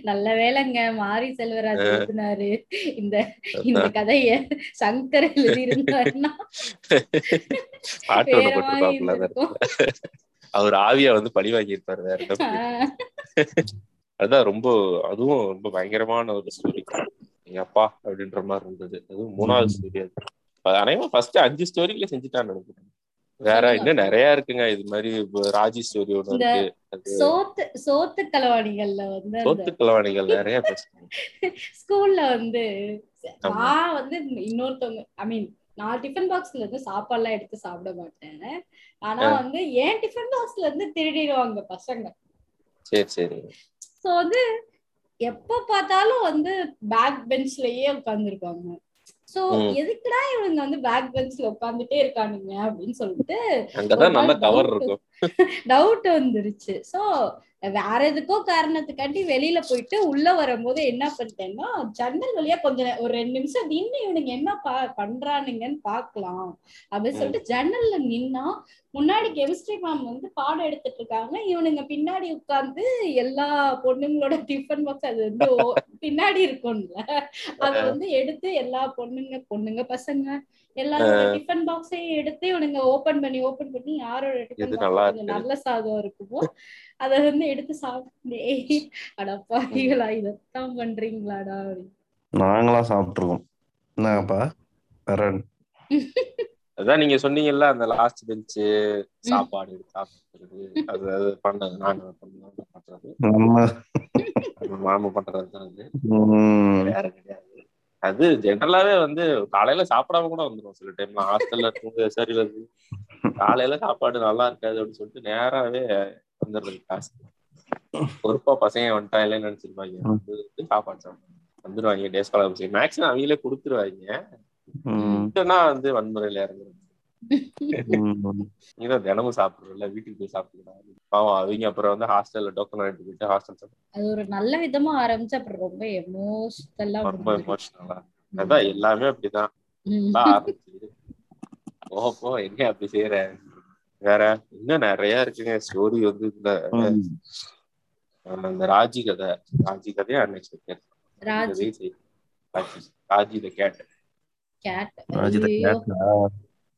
நல்ல வேலைங்க மாரி செல்வராஜ் எழுதினாரு இந்த இந்த கதைய. சங்கர் எழுதியிருந்தாருன்னா அவர் ஆவியா வந்து பழி வாங்கியிருப்பாரு வேற. அதுதான் ரொம்ப, அதுவும் ரொம்ப பயங்கரமான ஒரு ஸ்டோரி. எங்க அப்பா அப்படின்ற மாதிரி இருந்தது. அதுவும் 3வது ஸ்டோரி. அது அனைவரும் 5 ஸ்டோரிக்குள்ள செஞ்சுட்டான்னு நினைக்கிறேன். வேற இன்னும் நிறைய இருக்குங்க. இது மாதிரி ராஜேஸ்வரி ஒண்ணு இருக்கு, சோத்து கலவாணிகள்ல வந்து சோத்து கலவாணிகள் நிறைய பேசுறாங்க. ஸ்கூல்ல வந்து நான் வந்து இன்னொருத்தவங்க ஐ மீன் நான் டிஃபன் பாக்ஸ்ல இருந்து சாப்பாடு எல்லாம் எடுத்து சாப்பிட மாட்டேன், ஆனா வந்து ஏன் டிஃபன் பாக்ஸ்ல இருந்து திருடிடுவாங்க பசங்க. சரி சரி. சோ வந்து எப்ப பார்த்தாலும் வந்து பேக் பெஞ்ச்லயே உட்கார்ந்துருப்பாங்க. சோ எதுக்குடா இவங்க வந்து பேக் பெஞ்ச்ல உட்கார்ந்துட்டே இருக்கானுங்க அப்படின்னு சொல்லிட்டு டவுட் வந்துருச்சு. சோ வேற எதுக்கோ காரணத்துக்காண்டி வெளியில போயிட்டு உள்ள வரும்போது என்ன பண்ணிட்டேன்னா, ஜன்னல் வழியா கொஞ்சம் ஒரு 2 நிமிஷம் நின்று இவனுக்கு என்ன பண்றானுங்கன்னு பாக்கலாம் அப்படின்னு சொல்லிட்டு ஜன்னல்ல நின்னா, முன்னாடி கெமிஸ்ட்ரி மேம் வந்து பாடம் எடுத்துட்டு இருக்காங்க, இவனுங்க பின்னாடி உட்கார்ந்து எல்லா பொண்ணுங்களோட டிஃபன் பாக்ஸ் அது வந்து பின்னாடி இருக்கும்ல அதை வந்து எடுத்து எல்லா பொண்ணுங்க பசங்க எல்லாரோட டிஃபன் பாக்ஸையும் எடுத்து இவனுங்க ஓபன் பண்ணி யாரோட டிஃபன் பாக்ஸ் நல்ல சாதம் இருக்குமோ அத வந்து எடுத்து சாப்பிட்டு, அடப்பாங்களா இதத்தான் பண்றீங்களாடா நாங்களா சாப்பிட்டுருக்கோம். அதான் நீங்க சொன்னீங்கல்ல அந்த லாஸ்ட் பெஞ்ச் சாப்பாடு சாப்பிடுறது அது பண்ணது நாங்க மாமா பண்றதுதான் வேற கிடையாது. அது ஜென்ரலாவே வந்து காலையில சாப்பிடாம கூட வந்துடும். சில டைம்ல ஹாஸ்டல்ல இருந்து சரியில இருந்து காலையில சாப்பாடு நல்லா இருக்காது அப்படின்னு சொல்லிட்டு நேராவே வந்துடுறது. காசு பொறுப்பா பசங்க வந்துட்டா இல்லைன்னு நினைச்சிருப்பாங்க, வந்து சாப்பாடு சாப்பிடுவாங்க வந்துடுவாங்க. டே ஸ்காலர் பசங்க மேக்ஸிமம் அவங்களே கொடுத்துருவாங்க, வந்து வன்முறையில இறங்குறது. நீதான் தினமும் சாப்பிடுறல, வீட்டுக்கு போய் சாப்பிடுறாங்க பாவம் அவங்க. அப்புறம் வந்து ஹாஸ்டல்ல டோக்கன் வாங்கிட்டு போயிட்டு ஹாஸ்டல் சாப்பிடுறாங்க. அது ஒரு நல்ல விதமா ஆரம்பிச்சு அப்புறம் ரொம்ப எமோஷனலா அதான் எல்லாமே அப்படிதான் ஆரம்பிச்சு ஓப்போ என்ன அப்படி செய்யற. வேற இன்னும் நிறைய இருக்குங்க ஸ்டோரி வந்து. இந்த ராஜி கதையை அன்னைக்கு ராஜி த கேட்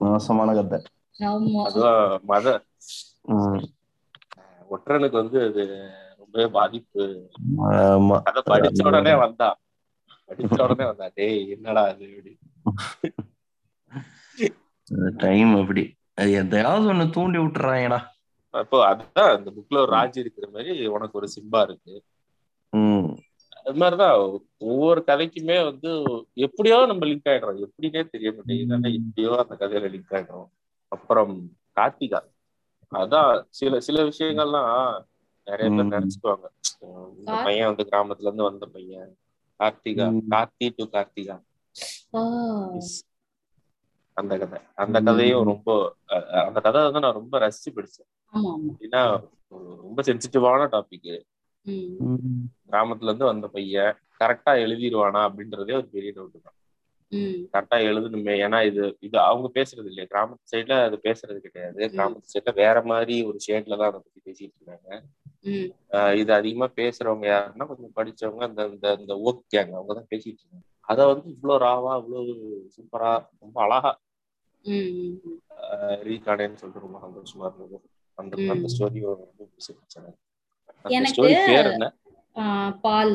மோசமான கதை. ஒற்றனுக்கு வந்து அது ரொம்பவே பாதிப்பு. அத படிச்ச உடனே வந்தான் டேய் என்னடா அது அப்படி எதையாவது ஒண்ணு தூண்டி விட்டுறாங்கடா. அப்போ அதுதான் அந்த புக்ல ஒரு ராஜி இருக்கிற மாதிரி உனக்கு ஒரு சிம்பா இருக்கு. அது மாதிரிதான் ஒவ்வொரு கதைக்குமே வந்து எப்படியோ நம்ம லிங்க் ஆயிடுறோம், எப்படின்னே தெரிய மாட்டேங்குது, எப்படியோ அந்த கதையில லிங்க் ஆயிடுறோம். அப்புறம் கார்த்திகா, அதான் சில விஷயங்கள்லாம் நிறைய பேர் நினைச்சுக்குவாங்க. இந்த பையன் வந்து கிராமத்துல இருந்து வந்த பையன் கார்த்திகா அந்த கதையும் ரொம்ப அந்த கதை வந்து நான் ரொம்ப ரசிச்சு பிடிச்சேன். ஏன்னா ரொம்ப சென்சிட்டிவான டாபிக். கிராமத்துல இருந்து வந்த பையன் கரெக்டா எழுதிடுவானா அப்படின்றதே ஒரு பெரிய டவுட் தான். கரெக்டா எழுதணுமே, ஏன்னா இது அவங்க பேசுறது இல்லையா, கிராமத்து சைட்ல அது பேசுறது கிடையாது. கிராமத்து சைட்ல வேற மாதிரி ஒரு ஷேட்லதான் அதை பத்தி பேசிட்டு இருக்காங்க. இது அதிகமா பேசுறவங்க யாருன்னா கொஞ்சம் படிச்சவங்க, அந்த ஓக் கேங்க, அவங்கதான் பேசிட்டு இருக்காங்க. அத வந்து இவ்வளவு ராவா இவ்வளவு சூப்பரா ரொம்ப அழகா ரீகார்டேன்னு சொல்லிட்டு ரொம்ப சந்தோஷமா இருந்தது அந்த ஸ்டோரி. ரொம்ப பிடிச்சிருந்துச்சு எனக்கு. பால்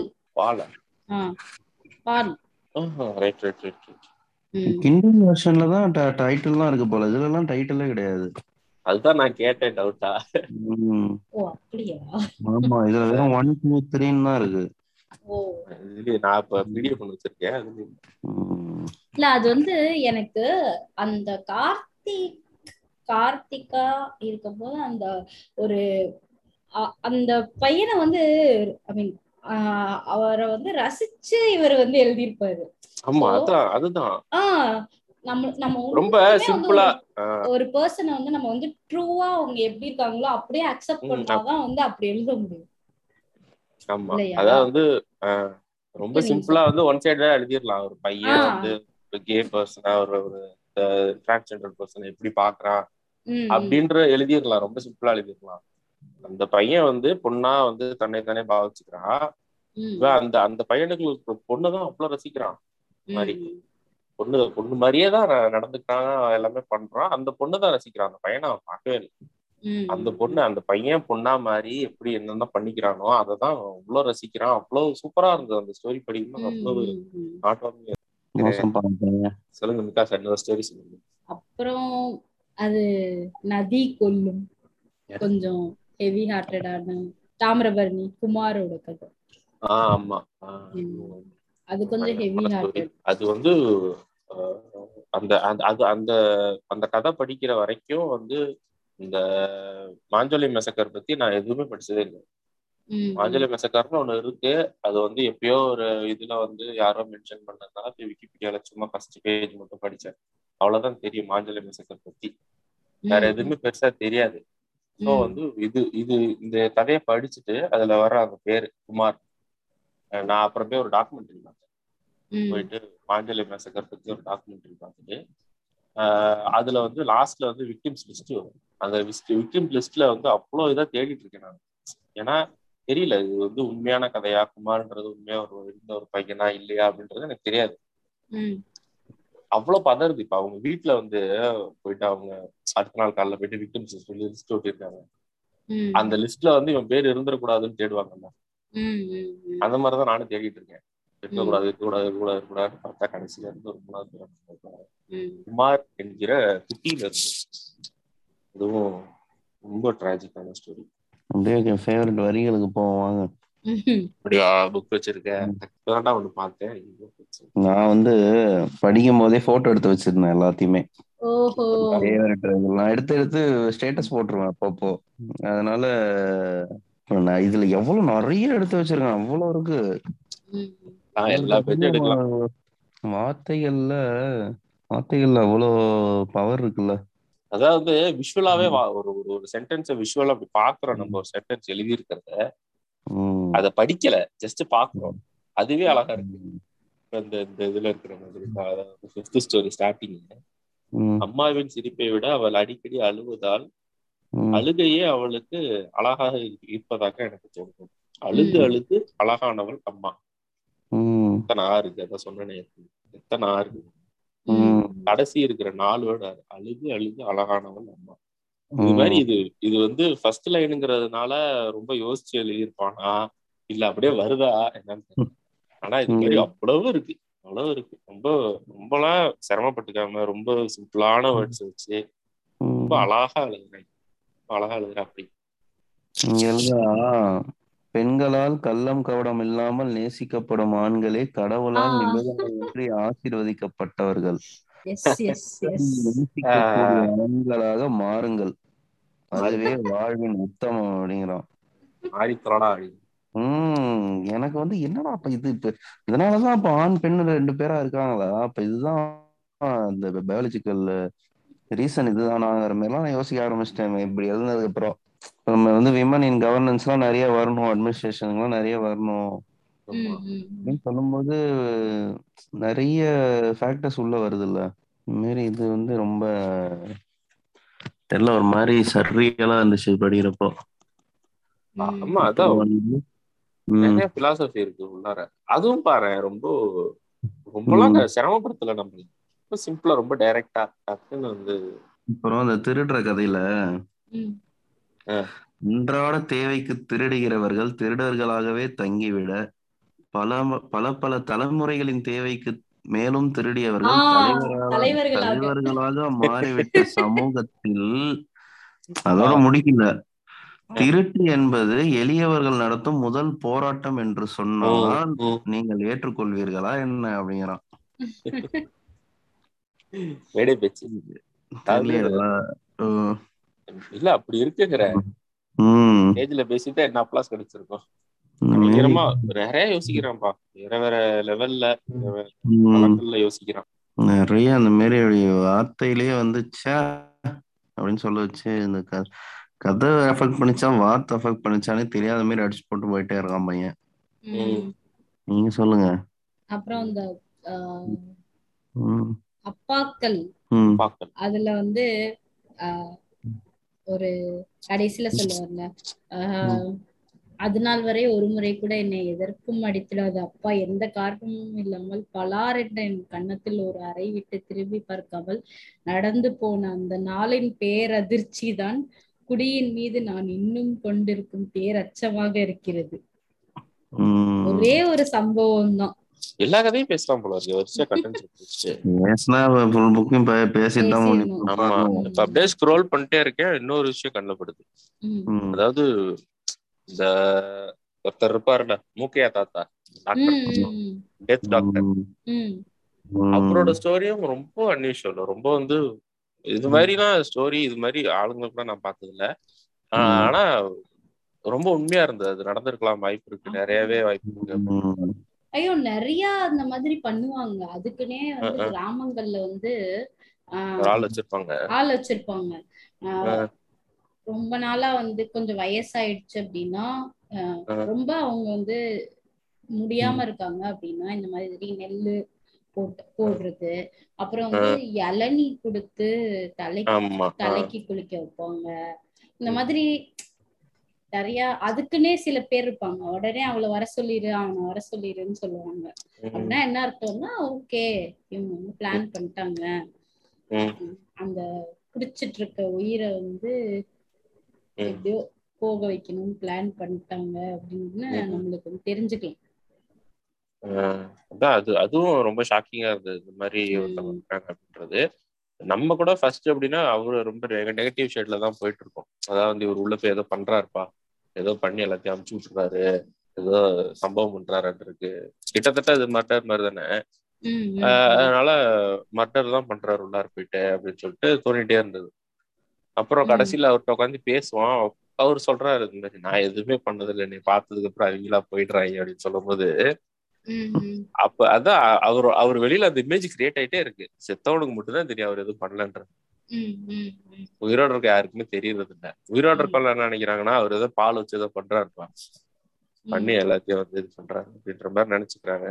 கிண்டல் வெர்ஷன்ல தான் டைட்டில் தான் இருக்கு போல, இதுல எல்லாம் டைட்டிலே கிடையாது. அதுதான் நான் கேட்டேன் டவுட்டா. ஓ அப்படியே. ஆமா இதுல வெறும் 1 2 3 தான் இருக்கு. ஓ இது நான் இப்ப வீடியோ பண்ணி வச்சிருக்கேன். இல்ல அது வந்து எனக்கு அந்த கார்த்திகா இருக்கும்போது அந்த ஒரு அந்த பையனை வந்து ஐ மீன் அவரை வந்து ரசிச்சு இவர் வந்து எழுதியிருப்பாரு. ஆமா அதுதான் நம்ம ரொம்ப சிம்பிளா ஒரு பர்சனை வந்து நம்ம வந்து ட்ரூவா அவங்க எப்படி இருக்காங்களோ அப்படியே அக்செப்ட் பண்ணாதான் வந்து அப்படி எழுத முடியும். ஆமா அதான் வந்து ரொம்ப சிம்பிளா வந்து ஒன் சைடா எழுதிடலாம். ஒரு பையன் வந்து ஒரு கே பர்சனா ஒரு டிரான்ஸ்ஜெண்டர் பர்சன் எப்படி பாக்குறான் அப்படின்ற எழுதிடலாம், ரொம்ப சிம்பிளா எழுதிடலாம். அந்த பையன் வந்து பொண்ணா வந்து தன்னை தானே பாவிச்சுக்கிறான். அந்த அந்த பையனுக்கு பொண்ணுதான் அவ்வளவு ரசிக்கிறான், மாதிரி பொண்ணு மாதிரியே தான் நடந்துக்கிறான், எல்லாமே பண்றான். அந்த பொண்ணுதான் ரசிக்கிறான், அந்த பையனை அவன் பார்க்கவே இல்லை. அந்த பையன் பொண்ணா மாதிரி எப்படி என்னென்ன பண்ணிக்கிறானோ அததான் அவ்வளவு ரசிக்கிறான். அவ்வளவு சூப்பரா இருந்தது அந்த ஸ்டோரி படிக்கும்போது. அவ்வளவு சொல்லுங்க மிகா, ஸ்டோரி சொல்லுங்க. அப்புறம் அது நதி கொல்லும். கொஞ்சம் ஹெவி ஹார்ட்டடான தாமிரபரணி குமாரோட கதை. ஆமா, அது கொஞ்சம் ஹெவி ஹார்ட்டட். அது வந்து அந்த அந்த அந்த கதை படிக்கிற வரைக்கும் வந்து இந்த மாஞ்சோலை மெசக்கர் பத்தி நான் எதுவுமே படிச்சதே இல்லை. மாஞ்சோலை மெசக்கர்னு ஒண்ணு இருக்கு, அது வந்து எப்பயோ ஒரு இதுல வந்து யாரோ மென்ஷன் பண்ணதுனால விக்கிபீடியால சும்மா ஃபர்ஸ்ட் பேஜ் மட்டும் படிச்சேன். அவ்வளவுதான் தெரியும் மாஞ்சோலை மெசக்கர் பத்தி, வேற எதுவுமே பெருசா தெரியாது. ஸோ வந்து இது இது இந்த கதையை படிச்சுட்டு அதுல வர அந்த பேரு குமார், நான் அப்புறமே ஒரு டாக்குமெண்ட்ரி பார்த்தேன். போயிட்டு மாஞ்சோலை மெசக்கர் பத்தி ஒரு டாக்குமெண்ட்ரி பார்த்துட்டு அதுல வந்து லாஸ்ட்ல வந்து விக்டிம்ஸ் லிஸ்ட் வரும். அந்த விக்டிம் லிஸ்ட்ல வந்து அவ்வளோ இதாக தேடிட்டு இருக்கேன் நான். ஏன்னா தெரியல இது வந்து உண்மையான கதையா, குமார்ன்றது உண்மையா ஒரு இருந்த ஒரு பையனா இல்லையா அப்படின்றது எனக்கு தெரியாது. அவ்வளவு பதறது. இப்ப அவங்க வீட்டுல வந்து போயிட்டு அவங்க அடுத்த நாள் காலையில போயிட்டு விக்டிம்ஸ் லிஸ்ட் ஓட்டிருக்காங்க. அந்த லிஸ்ட்ல வந்து இவன் பேர் இருந்துடக்கூடாதுன்னு தேடுவாங்கல்ல, அந்த மாதிரிதான் நானும் தேடிட்டு இருக்கேன். இருக்கக்கூடாது இருக்கக்கூடாது இருக்கக்கூடாது இருக்கக்கூடாதுன்னு பார்த்தா கடைசியில இருந்து ஒரு மூணாவது குமார் என்கிற குட்டியில இருந்து. அதுவும் ரொம்ப டிராஜிக்கான ஸ்டோரி. அப்படியே ஃபேவரட் வரிகளுக்கு போவாங்க. அப்படியா புக் வச்சிருக்கேன் ஒண்ணு பார்த்தேன். நான் வந்து படிக்கும் போதே போட்டோ எடுத்து வச்சிருந்தேன் எல்லாத்தையுமே. நான் எடுத்து எடுத்து ஸ்டேட்டஸ் போட்டுருவேன் அப்பப்போ. அதனால நான் இதுல எவ்வளவு நிறைய எடுத்து வச்சிருக்கேன், அவ்வளவு இருக்கு. வார்த்தைகள்ல அவ்வளோ பவர் இருக்குல்ல. அதாவது விஷுவலாவே ஒரு ஒரு சென்டென்ஸை விஷுவலா அப்படி பாக்குறோம். நம்ம ஒரு சென்டென்ஸ் எழுதி இருக்கிறத அத படிக்கல, ஜஸ்ட் பாக்குறோம். அதுவே அழகா இருக்கு. இந்த இந்த இதுல இருக்கிற மாதிரி 5th ஸ்டோரி ஸ்டார்டிங், அம்மாவின் சிரிப்பை விட அவள் அடிக்கடி அழுவதால் அழுகையே அவளுக்கு அழகாக இருப்பதாக எனக்கு தோன்றும். அழுது அழுது அழகானவள் அம்மா. எத்தனை ஆறு இருக்கு, அதான் சொன்னேன் எத்தனை ஆறு இருக்கு. கடைசி இருக்கிற 4 வேர்டு அழுது அழுது அழகானவள் அம்மா. இது மாதிரி இது இது வந்து ஃபர்ஸ்ட் லைனுங்கிறதுனால ரொம்ப யோசிச்சு எழுதியிருப்பானா இல்ல அப்படியே வருதா என்னன்னு. ஆனா இது மாதிரி அவ்வளவு இருக்கு, அவ்வளவு இருக்கு. ரொம்ப ரொம்பலாம் சிரமப்பட்டுக்காம ரொம்ப சிம்பிளான வேர்ட்ஸ் வச்சு ரொம்ப அழகா எழுதுறாங்க, அழகா எழுதுறா. அப்படி பெண்களால் கள்ளம் கவடம் இல்லாமல் நேசிக்கப்படும் ஆண்களே கடவுளால் நிபந்தனையின்றி ஆசீர்வதிக்கப்பட்டவர்கள், ஆண்களாக மாறுங்கள், அதுவே வாழ்வின் உத்தமம் அப்படிங்கிறோம். எனக்கு வந்து என்னடா அப்ப இது இப்ப இதனாலதான் இப்ப ஆண் பெண் 2 பேரா இருக்காங்களா, அப்ப இதுதான் இந்த பயாலஜிக்கல் ரீசன் இதுதானாங்கிற மாதிரிலாம் நான் யோசிக்க ஆரம்பிச்சிட்டேன். இப்படி எழுதுனதுக்கு அப்புறம் நம்ம வந்து விமன் இன் கவர்னன்ஸ்லாம் நிறைய வரணும், அட்மினிஸ்ட்ரேஷன்லாம் நிறைய வரணும் அப்படின்னு சொல்லும்போது நிறைய ஃபேக்டர்ஸ் உள்ள வருது இல்ல. இந்த மாதிரி இது வந்து ரொம்ப தெரியல, ஒரு மாதிரி சர்ரியலா இருந்துச்சு படிக்கிறப்போ. ஆமா, அதான் நிறைய பிலாசபி இருக்கு உள்ளார. அதுவும் பாரு ரொம்ப ரொம்பலாம் சிரமப்படுத்தல நம்ம, ரொம்ப சிம்பிளா ரொம்ப டைரக்டா டக்குன்னு வந்து. அப்புறம் அந்த திருடுற கதையில அன்றாட தேவைக்கு திருடுகிறவர்கள் திருடர்களாகவே தங்கிவிட பல பல பல தலைமுறைகளின் தேவைக்கு மேலும் திருடியவர்கள் தலைவர்களாக மாறிவிட்ட சமூகத்தில் அதோட முடிக்கல. திருட்டு என்பது எளியவர்கள் நடத்தும் முதல் போராட்டம் என்று சொன்னால் நீங்கள் ஏற்றுக்கொள்வீர்களா என்ன அப்படிங்கிறான். இல்ல அப்படி இருக்குங்கிற ஏஜ்ல பேசிட்டு என்ன பிளாஸ் கிடைச்சிருக்கோம் நிறைய யோசிக்கிறான்பா. வேற வேற லெவல்ல யோசிக்கிறான் நிறைய. அந்த மாதிரி வார்த்தையிலேயே வந்துச்சா அப்படின்னு சொல்ல வச்சு இந்த கதை அஃபெக்ட் பண்ணிச்சா வார்த்தை அஃபெக்ட் பண்ணிச்சானே தெரியாத மாதிரி அடிச்சு போட்டு போயிட்டே இருக்கான் பையன். நீங்க சொல்லுங்க. அப்புறம் அந்த அப்பாக்கள், அதுல வந்து ஒரு கடைசியில சொல்லுவார்ல, அதனால் வரை ஒரு முறை கூட என்னை எதற்கும் அடித்திடாத அப்பா எந்த காரணமும் இல்லாமல் பலார் என்ற என் கன்னத்தில் ஒரு அறை விட்டு திரும்பி பார்க்காமல் நடந்து போன அந்த நாளின் பேரதிர்ச்சி தான் குடியின் மீது நான் இன்னும் கொண்டிருக்கும் பேரச்சமாக இருக்கிறது. ஒரே ஒரு சம்பவம் தான், எல்லா கதையும் பேசலாம் போல இருக்கு. வரிசையா கண்டென்ட் அப்படியே ஸ்க்ரோல் பண்ணிட்டே இருக்கேன். இன்னொரு விஷயம் கண்ணப்படுது, அதாவது இந்த ஒருத்தர் இருப்பாருல மூக்கையா தாத்தா, டெத் டாக்டர், அவரோட ஸ்டோரியும் ரொம்ப அன்யூஷுவல். ரொம்ப வந்து இது மாதிரிலாம் ஸ்டோரி இது மாதிரி ஆளுங்க கூட நான் பார்த்தது இல்லை. ஆனா ரொம்ப உண்மையா இருந்தது. அது நடந்திருக்கலாம் வாய்ப்பு இருக்கு, நிறையவே வாய்ப்பு இருக்கு. ஐயோ நிறைய அந்த மாதிரி பண்ணுவாங்க. அதுக்குன்னே வந்து கிராமங்கள்ல வந்து ஆள் வச்சிருப்பாங்க ரொம்ப நாளா வந்து கொஞ்சம் வயசாயிடுச்சு அப்படின்னா, ரொம்ப அவங்க வந்து முடியாம இருக்காங்க அப்படின்னா இந்த மாதிரி நெல்லு போடுறது, அப்புறம் வந்து இளநீ கொடுத்து தலைக்கு குளிக்க வைப்பாங்க. இந்த மாதிரி நிறைய அதுக்குன்னே சில பேர் இருப்பாங்க. உடனே அவளை வர சொல்லிரு அவனை வர சொல்லிருன்னு சொல்லுவாங்க. அப்படின்னா என்ன அர்த்தம்னா, ஓகே இவங்க வந்து பிளான் பண்ணிட்டாங்க, அந்த குடிச்சிட்டு இருக்க உயிரை வந்து எப்படியோ போக வைக்கணும்னு பிளான் பண்ணிட்டாங்க அப்படின்னு நம்மளுக்கு தெரிஞ்சுக்கலாம். அதுவும் ரொம்ப ஷாக்கிங்கா இருந்தது. இந்த மாதிரி அப்படின்றது நம்ம கூட ஃபர்ஸ்ட் அப்படின்னா அவரு ரொம்ப நெகட்டிவ் ஷேட்ல தான் போயிட்டு இருக்கோம். அதாவது இவர் உள்ள போய் ஏதோ பண்றாருப்பா, ஏதோ பண்ணி எல்லாத்தையும் அமுச்சு விட்டுறாரு, ஏதோ சம்பவம் பண்றாருன்னு இருக்கு. கிட்டத்தட்ட அது மர்டர் மாதிரி தானே, அதனால மர்டர் தான் பண்றாரு உள்ளாரு போயிட்டு அப்படின்னு சொல்லிட்டு தோண்டிட்டே இருந்தது. அப்புறம் கடைசியில அவர்கிட்ட உட்காந்து பேசுவான். அவரு சொல்றாரு, இந்த மாதிரி நான் எதுவுமே பண்ணதில்லை, என்னை பார்த்ததுக்கு அப்புறம் அவங்களா போயிடுறாங்க அப்படின்னு சொல்லும் போது, அப்ப அதான் அவர் வெளியில அந்த இமேஜ் கிரியேட் ஆயிட்டே இருக்கு. செத்தவனுக்கு மட்டும்தான் தெரியும் அவர் எதுவும் பண்ணலன்ற, உயிரோட இருக்க யாருக்குமே தெரியறது இல்ல. உயிரோட இருக்கலாம் என்ன நினைக்கிறாங்கன்னா, அவர் ஏதோ பால் வச்சு ஏதோ பண்றாருப்பா, பண்ணி எல்லாத்தையும் வந்து இது பண்றாரு அப்படின்ற மாதிரி நினைச்சுக்கிறாங்க.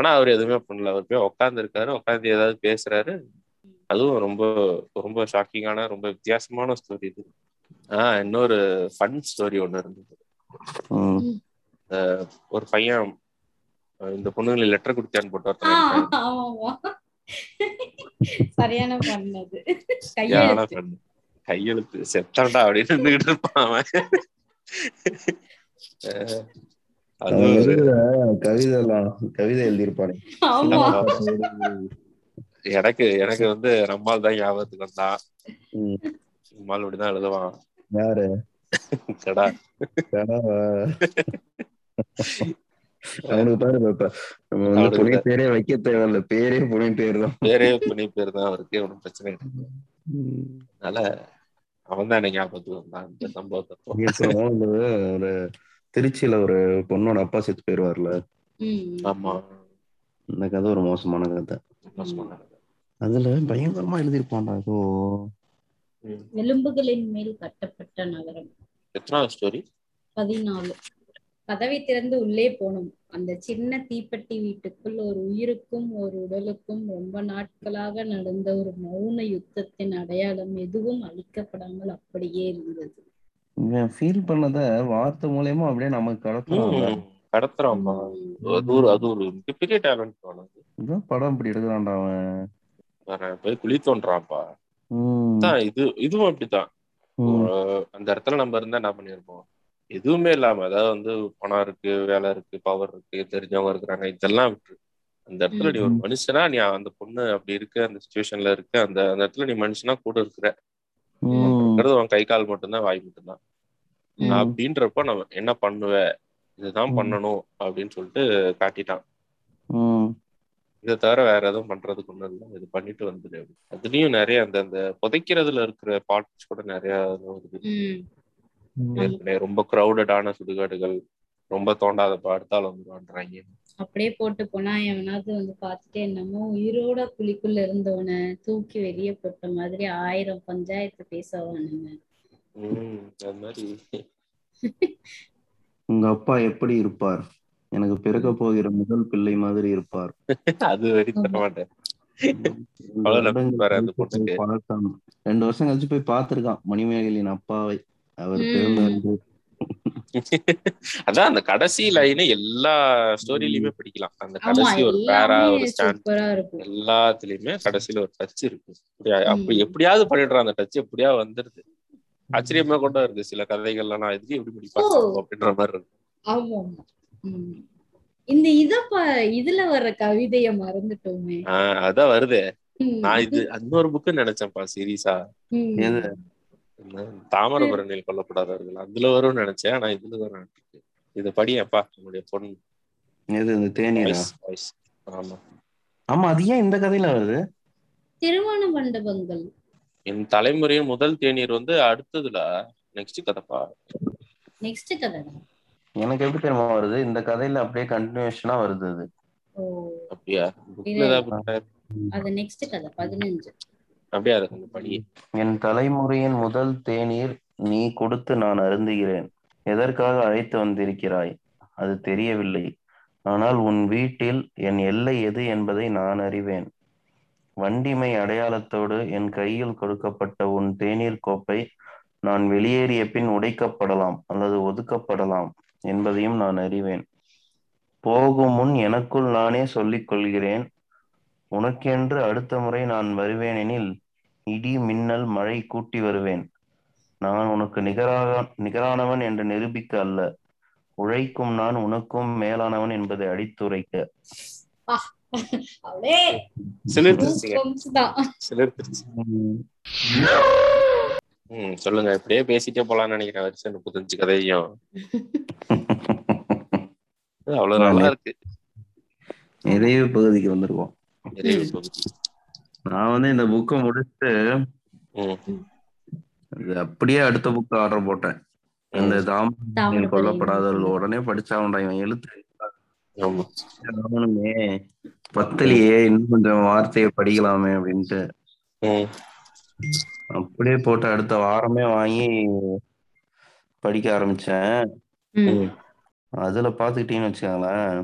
ஆனா அவர் எதுவுமே பண்ணல. அவர் போய் உட்கார்ந்து இருக்காரு, உட்காந்து ஏதாவது பேசுறாரு. அதுவும் ரொம்ப ரொம்ப ஷாக்கிங்கான ரொம்ப வித்தியாசமான ஸ்டோரி இது. இன்னொரு ஃபன் ஸ்டோரி ஒண்ணு இருந்தது. ஒரு பையன் இந்த பொண்ணுங்களை லெட்டர் குடுத்தான்னு போட்டு கையெழுத்து செத்தா அப்படின்னு இருப்பான் அவன். கவிதை எழுதியிருப்பானே. எனக்கு வந்து நம்மால் தான் ஞாபகத்துக்கு வந்தான். நம்மால் அப்படிதான் எழுதுவான். யாரு கடா அவனுக்கு பாரு, பேரே வைக்க தேவையில்ல, பேரே புனி பேர் தான், அவருக்கு ஒன்றும் பிரச்சனை கிடையாது. அதனால அவன் தான் என்ன ஞாபகத்துக்கு. ஒரு திருச்சியில ஒரு பொண்ணோட அப்பா சேர்த்து போயிருவார்ல. ஆமா, இந்த கதை ஒரு மோசமான கதை. அதுல பயங்கரமா எழுதியிருப்பான்டா. ஏதோ எலும்புகளின் மேல் கட்டப்பட்ட நகரம். எத்தனாவது ஸ்டோரி? 14. கதவை திறந்து உள்ளே போனோம். அந்த சின்ன தீப்பெட்டி வீட்டுக்குள் ஒரு உயிருக்கும் ஒரு உடலுக்கும் ரொம்ப நாட்களாக நடந்த ஒரு மௌன யுத்தத்தின் அடையாளம் எதுவும் அழிக்கப்படாமல் அப்படியே இருந்தது. ஃபீல் பண்ணத வார்த்தை மூலமா அப்படியே நமக்கு கடத்துறாமா. அது ஒரு மிகப்பெரிய டேலண்ட். படம் இப்படி எடுக்கிறான்டா அவன், போய் குழி தோன்றான்ப்பா. இதுவும் அப்படித்தான். அந்த இடத்துல நம்ம இருந்தா என்ன பண்ணிருப்போம்? எதுவுமே இல்லாம, அதாவது வந்து பணம் இருக்கு, வேலை இருக்கு, பவர் இருக்கு, தெரிஞ்சவங்க இருக்கிறாங்க, இதெல்லாம் விட்டு அந்த இடத்துல நீ ஒரு மனுஷனா, நீ அந்த பொண்ணு அப்படி இருக்கு, அந்த சிச்சுவேஷன்ல இருக்கு, அந்த அந்த இடத்துல நீ மனுஷனா கூட இருக்கிறது உன் கை கால் மட்டும்தான், வாய் மட்டும்தான். அப்படின்றப்ப நம்ம என்ன பண்ணுவ, இதுதான் பண்ணணும் அப்படின்னு சொல்லிட்டு காட்டிட்டான். இதை தவிர வேற எதுவும் பண்றதுக்கு ஒண்ணு இல்லை, இது பண்ணிட்டு வந்துடு. அதுலயும் நிறைய அந்த அந்த புதைக்கிறதுல இருக்கிற பார்ட்ஸ் கூட நிறைய ரொம்ப கிரௌடடான சுடுகாடுகள், ரொம்ப தோண்டாத பாடத்தால் வந்துடுவான்றாங்க. அப்படியே போட்டு போனா எவனாவது வந்து பாத்துட்டு என்னமோ உயிரோட குழிக்குள்ள இருந்தவன தூக்கி வெளியே போட்ட மாதிரி 1000 பஞ்சாயத்து பேசுவானுங்க. அது மாதிரி உங்க அப்பா எப்படி இருப்பார்? எனக்கு பிறக்க போகிற முதல் பிள்ளை மாதிரி இருப்பார். அது வரைக்கும் 2 வருஷம் கழிச்சு போய் பாத்துருக்கான் மணிமேகலின் அப்பாவை. அதான் அந்த கடைசி லைன் எல்லா ஸ்டோரியிலயுமே படிக்கலாம். அந்த கடைசி ஒரு பேரா, ஒரு ஸ்டாண்ட் எல்லாத்துலயுமே கடைசியில ஒரு டச் இருக்கு. அப்படி எப்படியாவது பண்ணிடுறான். அந்த டச் எப்படியா வந்துருது. ஆச்சரியமா கொண்டா இருக்கு. சில கதைகள்லாம் நான் எதுக்கு எப்படி படிப்பாங்க அப்படின்ற மாதிரி இருக்கு. இந்த இதுல வர்ற கவிதைய மறந்துட்டோமே. அதான் வருது. நான் இது இன்னொரு புக்கு நினைச்சேன்ப்பா சீரியஸா, தாமிரபரணியில் கொல்லப்படாதார்கள், அதுல வரும் நினைச்சேன். ஆனா இதுல வரும். இத படியப்பா உங்களுடைய பொண்ணு. இந்த கதையில வருது திருமண மண்டபங்கள். என் தலைமுறையின் முதல் தேநீர் வந்து அடுத்ததுல நெக்ஸ்ட் கதைப்பா. நெக்ஸ்ட் கதை எனக்கு எப்படி தெரியுமா வருது, இந்த கதையில அப்படியே கண்டினியூஷனா வருது. அது அப்படியே அது நெக்ஸ்ட் கதை 15 அப்படியே இருக்கு. படி என் தலைமுறையின் முதல் தேநீர் நீ கொடுத்து நான் அருந்துகிறேன். எதற்காக அழைத்து வந்திருக்கிறாய் அது தெரியவில்லை, ஆனால் உன் வீட்டில் என் எல்லை எது என்பதை நான் அறிவேன். வண்டிமை அடையாளத்தோடு என் கையில் கொடுக்கப்பட்ட உன் தேநீர் கோப்பை நான் வெளியேறிய பின் உடைக்கப்படலாம் அல்லது ஒதுக்கப்படலாம் என்பதையும் நான் அறிவேன். போகும் முன் எனக்குள் நானே சொல்லிக் கொள்கிறேன், உனக்கென்று அடுத்த முறை நான் வருவேனெனில் இடி மின்னல் மழை கூட்டி வருவேன். நான் உனக்கு நிகரானவன் என்று நிரூபிக்க அல்ல, உழைக்கும் நான் உனக்கும் மேலானவன் என்பதை அடித்துரைக்க. சொல்லுங்க, இப்படியே பேசிட்டே போலான்னு நினைக்கிறேன். வருஷம் 35 கதையும் அவ்வளவு நல்லா இருக்கு. நிறைவு பகுதிக்கு வந்துருவோம். நான் வந்து இந்த புக்கை முடிச்சுட்டு அப்படியே அடுத்த புக்கு ஆர்டர் போட்டேன். இந்த தாமிரபரணி கொல்லப்படாதவர்கள் உடனே படிச்சாங்க. எழுத்துமே பத்தலையே, இன்னும் கொஞ்சம் வார்த்தையை படிக்கலாமே அப்படின்ட்டு அப்படியே போட்டு அடுத்த வாரமே வாங்கி படிக்க ஆரம்பிச்சேன். அதுல பாத்துக்கிட்டீங்கன்னு வச்சுக்காங்களேன்,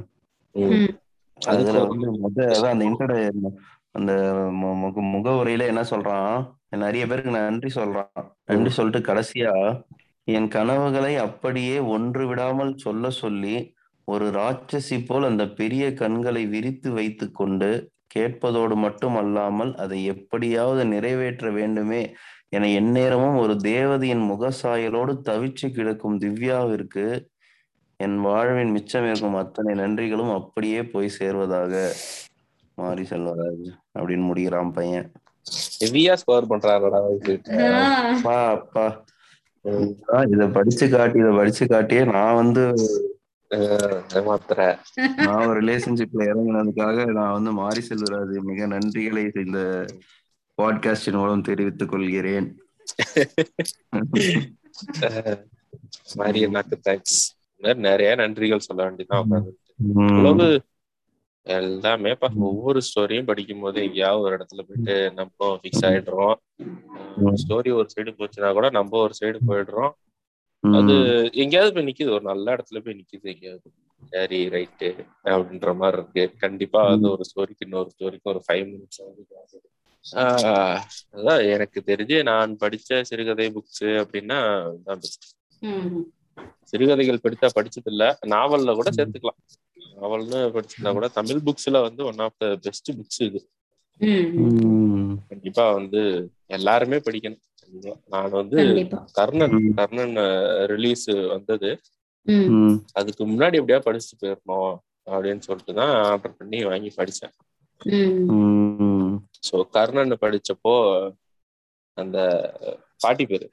அதுல வந்து அந்த முகவுரையில என்ன சொல்றான், நிறைய பேருக்கு நான் நன்றி சொல்றான். நன்றி சொல்லிட்டு கடைசியா என் கனவுகளை அப்படியே ஒன்று விடாமல் சொல்ல சொல்லி ஒரு ராட்சசி போல் அந்த பெரிய கண்களை விரித்து வைத்து கொண்டு கேட்பதோடு மட்டும் அல்லாமல் அதை எப்படியாவது நிறைவேற்ற வேண்டுமே என எந்நேரமும் ஒரு தேவதையின் முகசாயலோடு தவிச்சு கிடக்கும் திவ்யாவிற்கு என் வாழ்வின் மிச்சம் இருக்கும் அத்தனை நன்றிகளும் அப்படியே போய் சேர்வதாக மாறி செல்வராஜ் அப்படின்னு முடிகிறான் பையன். இத படிச்சு காட்டி நான் வந்து நான் ஒரு ரிலேஷன்ஷிப்ல இறங்கினதுக்காக நான் வந்து மாறி செல்வராஜ் மிக நன்றிகளை இந்த பாட்காஸ்டின் மூலம் தெரிவித்துக் கொள்கிறேன். நிறைய நன்றிகள் சொல்ல வேண்டியதான். எல்லாமே ஒவ்வொரு ஸ்டோரியும் படிக்கும் போது எங்கேயாவது ஒரு இடத்துல போயிட்டு நம்ம ஃபிக்ஸ் ஆயிடுறோம். ஸ்டோரி ஒரு சைடு போச்சுன்னா கூட நம்ம ஒரு சைடு போயிடுறோம். அது எங்கேயாவது போய் நிக்குது, ஒரு நல்ல இடத்துல போய் நிக்குது எங்கேயாவது. சரி ரைட்டு அப்படின்ற மாதிரி இருக்கு. கண்டிப்பா அது ஒரு ஸ்டோரிக்கு இன்னொரு ஸ்டோரிக்கு ஒரு 5 minutes ஆகுது. அதான் எனக்கு தெரிஞ்சு நான் படிச்ச சிறுகதை புக்ஸ் அப்படின்னா சிறுகதைகள் படித்தா படிச்சது இல்ல, நாவல்ல கூட சேர்த்துக்கலாம். நாவல்னு படிச்சிருந்தா கூட தமிழ் புக்ஸ்ல வந்து one of the best books இது. கண்டிப்பா வந்து எல்லாருமே படிக்கணும். நான் வந்து கர்ணன் ரிலீஸ் வந்தது அதுக்கு முன்னாடி எப்படியா படிச்சுட்டு போயிடணும் அப்படின்னு சொல்லிட்டுதான் ஆர்டர் பண்ணி வாங்கி படிச்சேன். சோ கர்ணன் படிச்சப்போ அந்த பாட்டி பேரு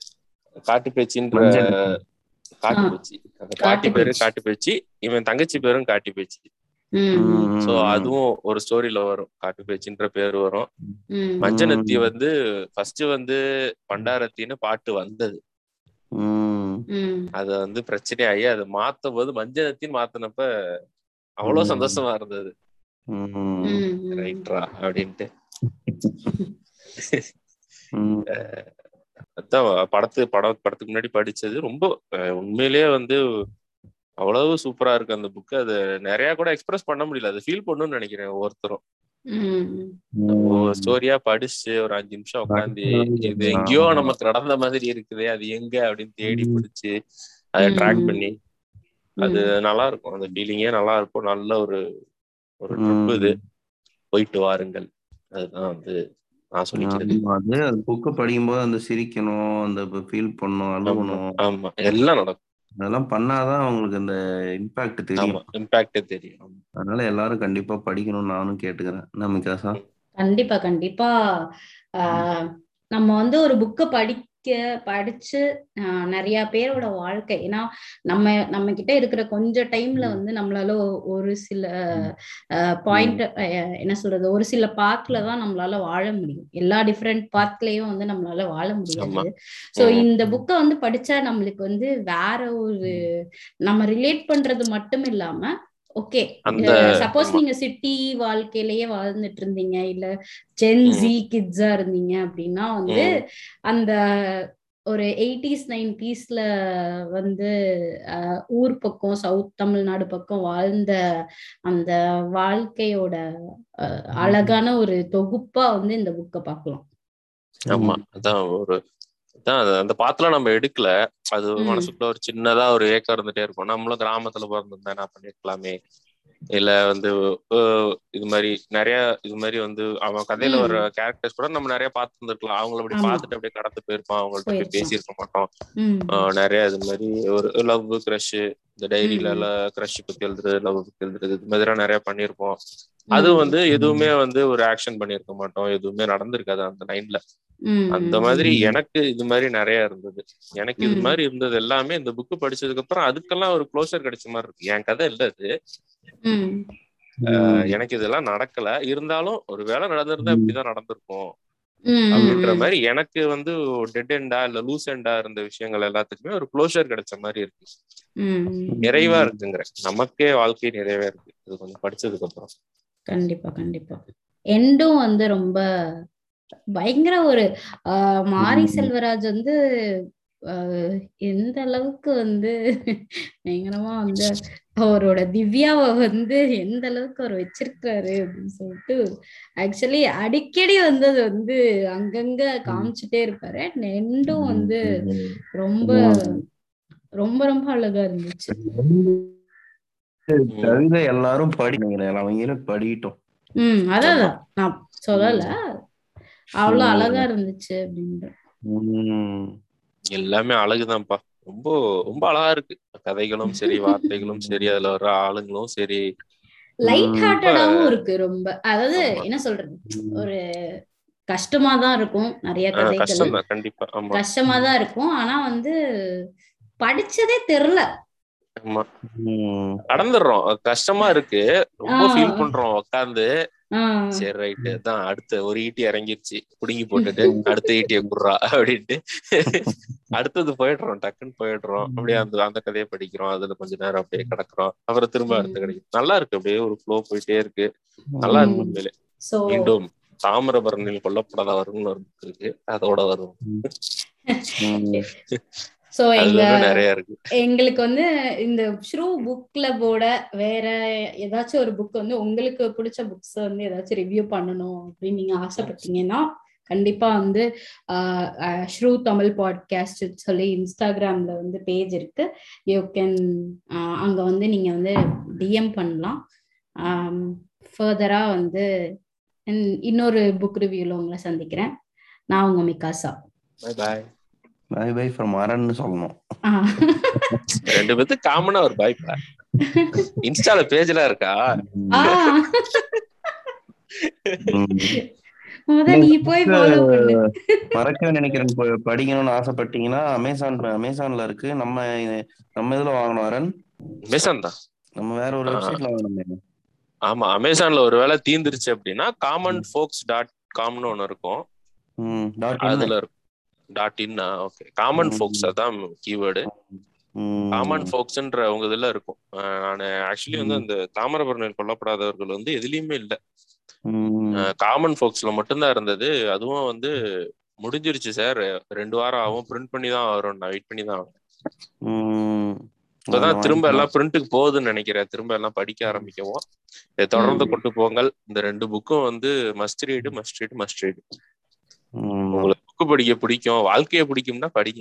காட்டுப்பேச்சின்ற காட்டுப்பேச்சு, அந்த பாட்டி பேரு காட்டுப்பேச்சு, இவன் தங்கச்சி பேரும் காட்டுப்பேச்சு. சோ அதுவும் ஒரு ஸ்டோரியில வரும், காட்டுப்பேச்சுன்ற பேரு வரும். மஞ்சனத்தி வந்து ஃபர்ஸ்ட் வந்து பண்டாரத்தின்னு பாட்டு வந்தது, அத வந்து பிரச்சனையாகி அதை மாத்தும் போது மஞ்சனத்தின்னு மாத்தினப்ப அவ்வளவு சந்தோஷமா இருந்தது. ரைட்ரா அப்படின்ட்டு படத்துக்கு முன்னாடி படிச்சது ரொம்ப உண்மையிலேயே வந்து அவ்வளவு சூப்பரா இருக்கு அந்த புக். அது நிறைய கூட எக்ஸ்பிரஸ் பண்ண முடியல, அதை ஃபீல் பண்ணணும்னு நினைக்கிறேன் ஒவ்வொருத்தரும். ஸ்டோரியா படிச்சு ஒரு 5 நிமிஷம் உட்காந்து இது எங்கேயோ நமக்கு நடந்த மாதிரி இருக்குது, அது எங்க அப்படின்னு தேடி பிடிச்சு அதை ட்ராக் பண்ணி அது நல்லா இருக்கும். அந்த ஃபீலிங்கே நல்லா இருக்கும். நல்ல ஒரு ட்ரிப் இது, போயிட்டு வாருங்கள். அதுதான் வந்து படிக்கும்போது அந்த சிரிக்கணும், அந்த ஃபீல் பண்ணணும், அழுகணும், எல்லாம் நடக்கும். அதெல்லாம் பண்ணாதான் அவங்களுக்கு அந்த இம்பாக்ட் தெரியும், இம்பாக்ட் தெரியும். அதனால எல்லாரும் கண்டிப்பா படிக்கணும் நானும் கேட்டுக்கிறேன். நமிகாசா? கண்டிப்பா கண்டிப்பா. நம்ம வந்து ஒரு புக்கை படிச்சு நிறைய பேரோட வாழ்க்கை, ஏன்னா நம்ம கிட்ட இருக்கிற கொஞ்சம் டைம்ல வந்து நம்மளால ஒரு சில பாயிண்ட் என்ன சொல்றது, ஒரு சில பார்க்ல தான் நம்மளால வாழ முடியும். எல்லா டிஃப்ரெண்ட் பார்க்லயும் வந்து நம்மளால வாழ முடியாது. சோ இந்த புக்கை வந்து படிச்சா நம்மளுக்கு வந்து வேற ஒரு நம்ம ரிலேட் பண்றது மட்டும் இல்லாம, ஓகே சப்போஸ் நீங்க சிட்டி வாழ்க்கையிலேயே வாழ்ந்துட்டு இருந்தீங்க, இல்ல ஜென்ஸி கிட்ஸா இருந்தீங்க அப்படின்னா வந்து அந்த ஒரு 80s 90sல வந்து ஊர் பக்கம் சவுத் தமிழ்நாடு பக்கம் வாழ்ந்த அந்த வாழ்க்கையோட அழகான ஒரு தொகுப்பா வந்து இந்த புக்கை பார்க்கலாம். ஆமா, அதான் ஒரு அந்த பாத்தெல்லாம் நம்ம எடுக்கல, அது மனசுக்குள்ள ஒரு சின்னதா ஒரு ஏக்கம் இருந்துட்டே இருக்கும். நம்மளும் கிராமத்துல பிறந்திருந்தா நான் பண்ணிருக்கலாமே, இல்ல வந்து இது மாதிரி நிறைய இது மாதிரி வந்து அவன் கதையில ஒரு கேரக்டர்ஸ் கூட நம்ம நிறைய பாத்து இருந்துருக்கலாம். அவங்கள அப்படி பாத்துட்டு அப்படியே கடந்து போயிருப்பான், அவங்கள்ட்ட அப்படி பேசியிருக்க மாட்டோம். நிறைய இது மாதிரி ஒரு லவ் கிரஷ், இந்த டைரியில கிரஷ் பத்தி எழுதுறது, லவ் பத்தி எழுதுறது, இது மாதிரி நிறைய பண்ணிருப்போம். அது வந்து எதுவுமே வந்து ஒரு ஆக்ஷன் பண்ணிருக்க மாட்டோம், எதுவுமே நடந்திருக்காது அந்த லைன்ல. அந்த மாதிரி எனக்கு இது மாதிரி நிறைய இருந்தது. எனக்கு இது மாதிரி இருந்தது எல்லாமே இந்த புக்கு படிச்சதுக்கு அப்புறம் அதுக்கெல்லாம் ஒரு க்ளோசர் கிடைச்ச மாதிரி இருக்கு. என் கதை இல்ல அது, எனக்கு இதெல்லாம் நடக்கல, இருந்தாலும் ஒரு வேலை நடந்திருந்தா இப்படிதான் நடந்திருக்கும் அப்படின்ற மாதிரி எனக்கு வந்து டெட் எண்டா இல்ல லூஸ் எண்டா இருந்த விஷயங்கள் எல்லாத்துக்குமே ஒரு க்ளோசர் கிடைச்ச மாதிரி இருக்கு. நிறைவா இருக்குங்கிற நமக்கே வாழ்க்கை நிறைவா இருக்கு இது கொஞ்சம் படிச்சதுக்கு அப்புறம். கண்டிப்பா கண்டிப்பா. எண்டும் வந்து ரொம்ப பயங்கர ஒரு மாரி செல்வராஜ் வந்து எந்த அளவுக்கு வந்து பயங்கரமா வந்து அவரோட திவ்யாவை வந்து எந்த அளவுக்கு அவர் வச்சிருக்காரு அப்படின்னு சொல்லிட்டு ஆக்சுவலி அடிக்கடி வந்து அது வந்து அங்கங்க காமிச்சுட்டே இருப்பாரு. எண்டும் வந்து ரொம்ப ரொம்ப ரொம்ப அழகா இருந்துச்சு. தவிர எல்லாரும் படிக்கட்டும். அதான் நான் சொல்லல, அவ்வளவு அழகா இருந்துச்சு அப்படின்ற எல்லாமே அழகுதான்ப்பா. ரொம்ப ரொம்ப அழகா இருக்கு கதைகளும் சரி, வார்த்தைகளும் சரி, அதுல வர ஆளுங்களும் சரி, லைட் ஹார்ட்டடாவும் இருக்கு ரொம்ப. அதாவது என்ன சொல்றது, ஒரு கஷ்டமாதான் இருக்கும் நிறைய கதைகள், கண்டிப்பா கஷ்டமாதான் இருக்கும். ஆனா வந்து படிச்சதே தெரியல, கடந்துடுறோம், கஷ்டமா இருக்கு, ரொம்ப ஃபீல் பண்றோம் உட்கார்ந்து. சரி ரைட்டு தான், அடுத்த ஒரு ஈட்டி இறங்கிருச்சு புடுங்கி போட்டுட்டு அடுத்த ஈட்டியை குடுறா அப்படின்ட்டு அடுத்தது போயிடுறோம், டக்குன்னு போயிடுறோம். அப்படியே அந்த கதையை படிக்கிறோம், அதுல கொஞ்ச நேரம் அப்படியே கிடக்குறோம், அப்புறம் திரும்ப அடுத்த கிடைக்கும். நல்லா இருக்கு, அப்படியே ஒரு ஃப்ளோ போயிட்டே இருக்கு, நல்லா இருக்கு உண்மையிலே. மீண்டும் தாமிரபரணியில் கொல்லப்படாத வரும்னு ஒரு புக் இருக்கு, அதோட வரும் எங்களுக்கு வந்து இந்த ஷ்ரூ புக் கிளப்போட வேற ஏதாச்சும் ஒரு புக் வந்து உங்களுக்கு பிடிச்ச புக்ஸ் வந்து ஏதாச்சும் ரிவ்யூ பண்ணணும் அப்படின்னு நீங்க ஆசைப்பட்டீங்கன்னா கண்டிப்பா வந்து ஷ்ரூ தமிழ் பாட்காஸ்ட் சொல்லி இன்ஸ்டாகிராம்ல வந்து பேஜ் இருக்கு, யூ கேன் அங்க வந்து நீங்க வந்து டிஎம் பண்ணலாம். ஃபர்தரா வந்து இன்னொரு புக் ரிவ்யூல உங்களை சந்திக்கிறேன். நான் உங்க Mikasa. Bye bye. Bye bye from Aran சொல்லணும். ரெண்டு பேத்து காமனா ஒரு bye பா. இன்ஸ்டால பேஜ்ல இருக்கா? முதல்ல நீ போய் follow பண்ணு. மறக்க நினைக்கிறேன் படிக்கணும்னு ஆசைப்பட்டீங்கன்னா அமேசான்ல இருக்கு. நம்ம இதுல வாங்கணும் அரண். அமேசான் தான். நம்ம வேற ஒரு வெப்சைட்ல வாங்கணும். ஆமா, அமேசான்ல ஒருவேளை தீந்துருச்சு அப்படின்னா commonfolks.com ஒன்னு இருக்கும். அதுல இருக்கு. காமன் ஃபோக்ஸ் அதான் கீவேர்டு. காமன் ஃபோக்ஸ்ன்ற அவங்க இதுல இருக்கும். நான் ஆக்சுவலி வந்து அந்த தாமிரபரணியில் கொல்லப்படாதவர்கள் வந்து எதுலயுமே இல்ல, காமன் ஃபோக்ஸ்ல மட்டும்தான் இருந்தது. அதுவும் வந்து முடிஞ்சிருச்சு சார், 2 வாரம் ஆகும், பிரிண்ட் பண்ணி தான் வரும், நான் வெயிட் பண்ணி தான் ஆகும். இப்பதான் திரும்ப எல்லாம் பிரிண்ட்டுக்கு போகுதுன்னு நினைக்கிறேன், திரும்ப எல்லாம் படிக்க ஆரம்பிக்கவும். இதை தொடர்ந்து கொண்டு போங்கள். இந்த 2 புக்கும் வந்து must read must read must read. உங்களுக்கு புக்கு படிக்க பிடிக்கும், வாழ்க்கைய பிடிக்கும்னா படிக்க.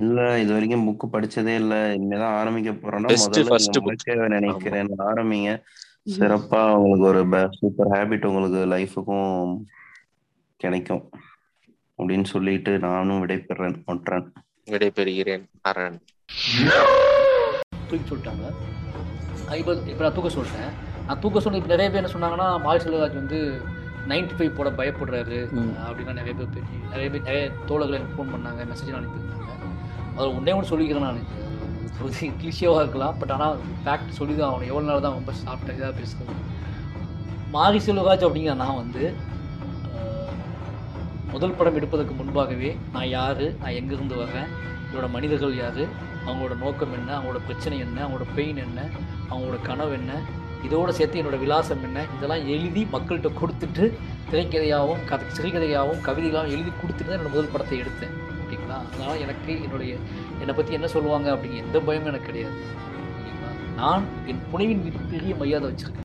இல்ல இது வரைக்கும் புக்கு படிச்சதே இல்ல, இனிமேதான் ஆரம்பிக்க போறோம்னா நினைக்கிறேன். ஆரம்பிங்க சிறப்பா, உங்களுக்கு ஒரு சூப்பர் ஹாபிட் உங்களுக்கு லைஃபுக்கும் கிடைக்கும் அப்படின்னு சொல்லிட்டு நானும் விடைபெறேன். விடைபெறுகிறேன். அரண் தூக்கி சொல்லிட்டாங்க. இப்போ நான் தூக்க சொல்கிறேன். நான் தூக்க சொன்ன இப்போ நிறைய பேர் என்ன சொன்னாங்கன்னா, மால் செல்வராஜ் வந்து 95 போட பயப்படுறாரு அப்படின்னா நிறைய பேர் தோழர்களை எனக்கு ஃபோன் பண்ணாங்க, மெசேஜ்லாம் அனுப்பியிருந்தாங்க. அதில் உடனே ஒன்று சொல்லிக்கிறேன், நான் கிளிஷியாவாக இருக்கலாம், பட் ஆனால் ஃபேக்ட் சொல்லி தான் அவனை எவ்வளோ நாள் தான் ரொம்ப சாப்பிட்டா இதாக பேசுகிறேன். மாரி செல்வராஜ் அப்படிங்கிற நான் வந்து முதல் படம் எடுப்பதற்கு முன்பாகவே நான் யார், நான் எங்கேருந்து வரேன், என்னோட மனிதர்கள் யார், அவங்களோட நோக்கம் என்ன, அவங்களோட பிரச்சனை என்ன, அவங்களோட பெயின் என்ன, அவங்களோட கனவு என்ன, இதோடு சேர்த்து என்னோடய விலாசம் என்ன, இதெல்லாம் எழுதி மக்கள்கிட்ட கொடுத்துட்டு திரைக்கதையாகவும் சிறுகதையாகவும் கவிதைகளாகவும் எழுதி கொடுத்துட்டு தான் என்னோடய முதல் படத்தை எடுத்தேன். ஓகேங்களா? அதனால் எனக்கு என்னை பற்றி என்ன சொல்லுவாங்க அப்படிங்கிற எந்த பயமும் எனக்கு கிடையாது. ஓகேங்களா? நான் என் புனைவின் பெரிய மரியாதை வச்சுருக்கேன்.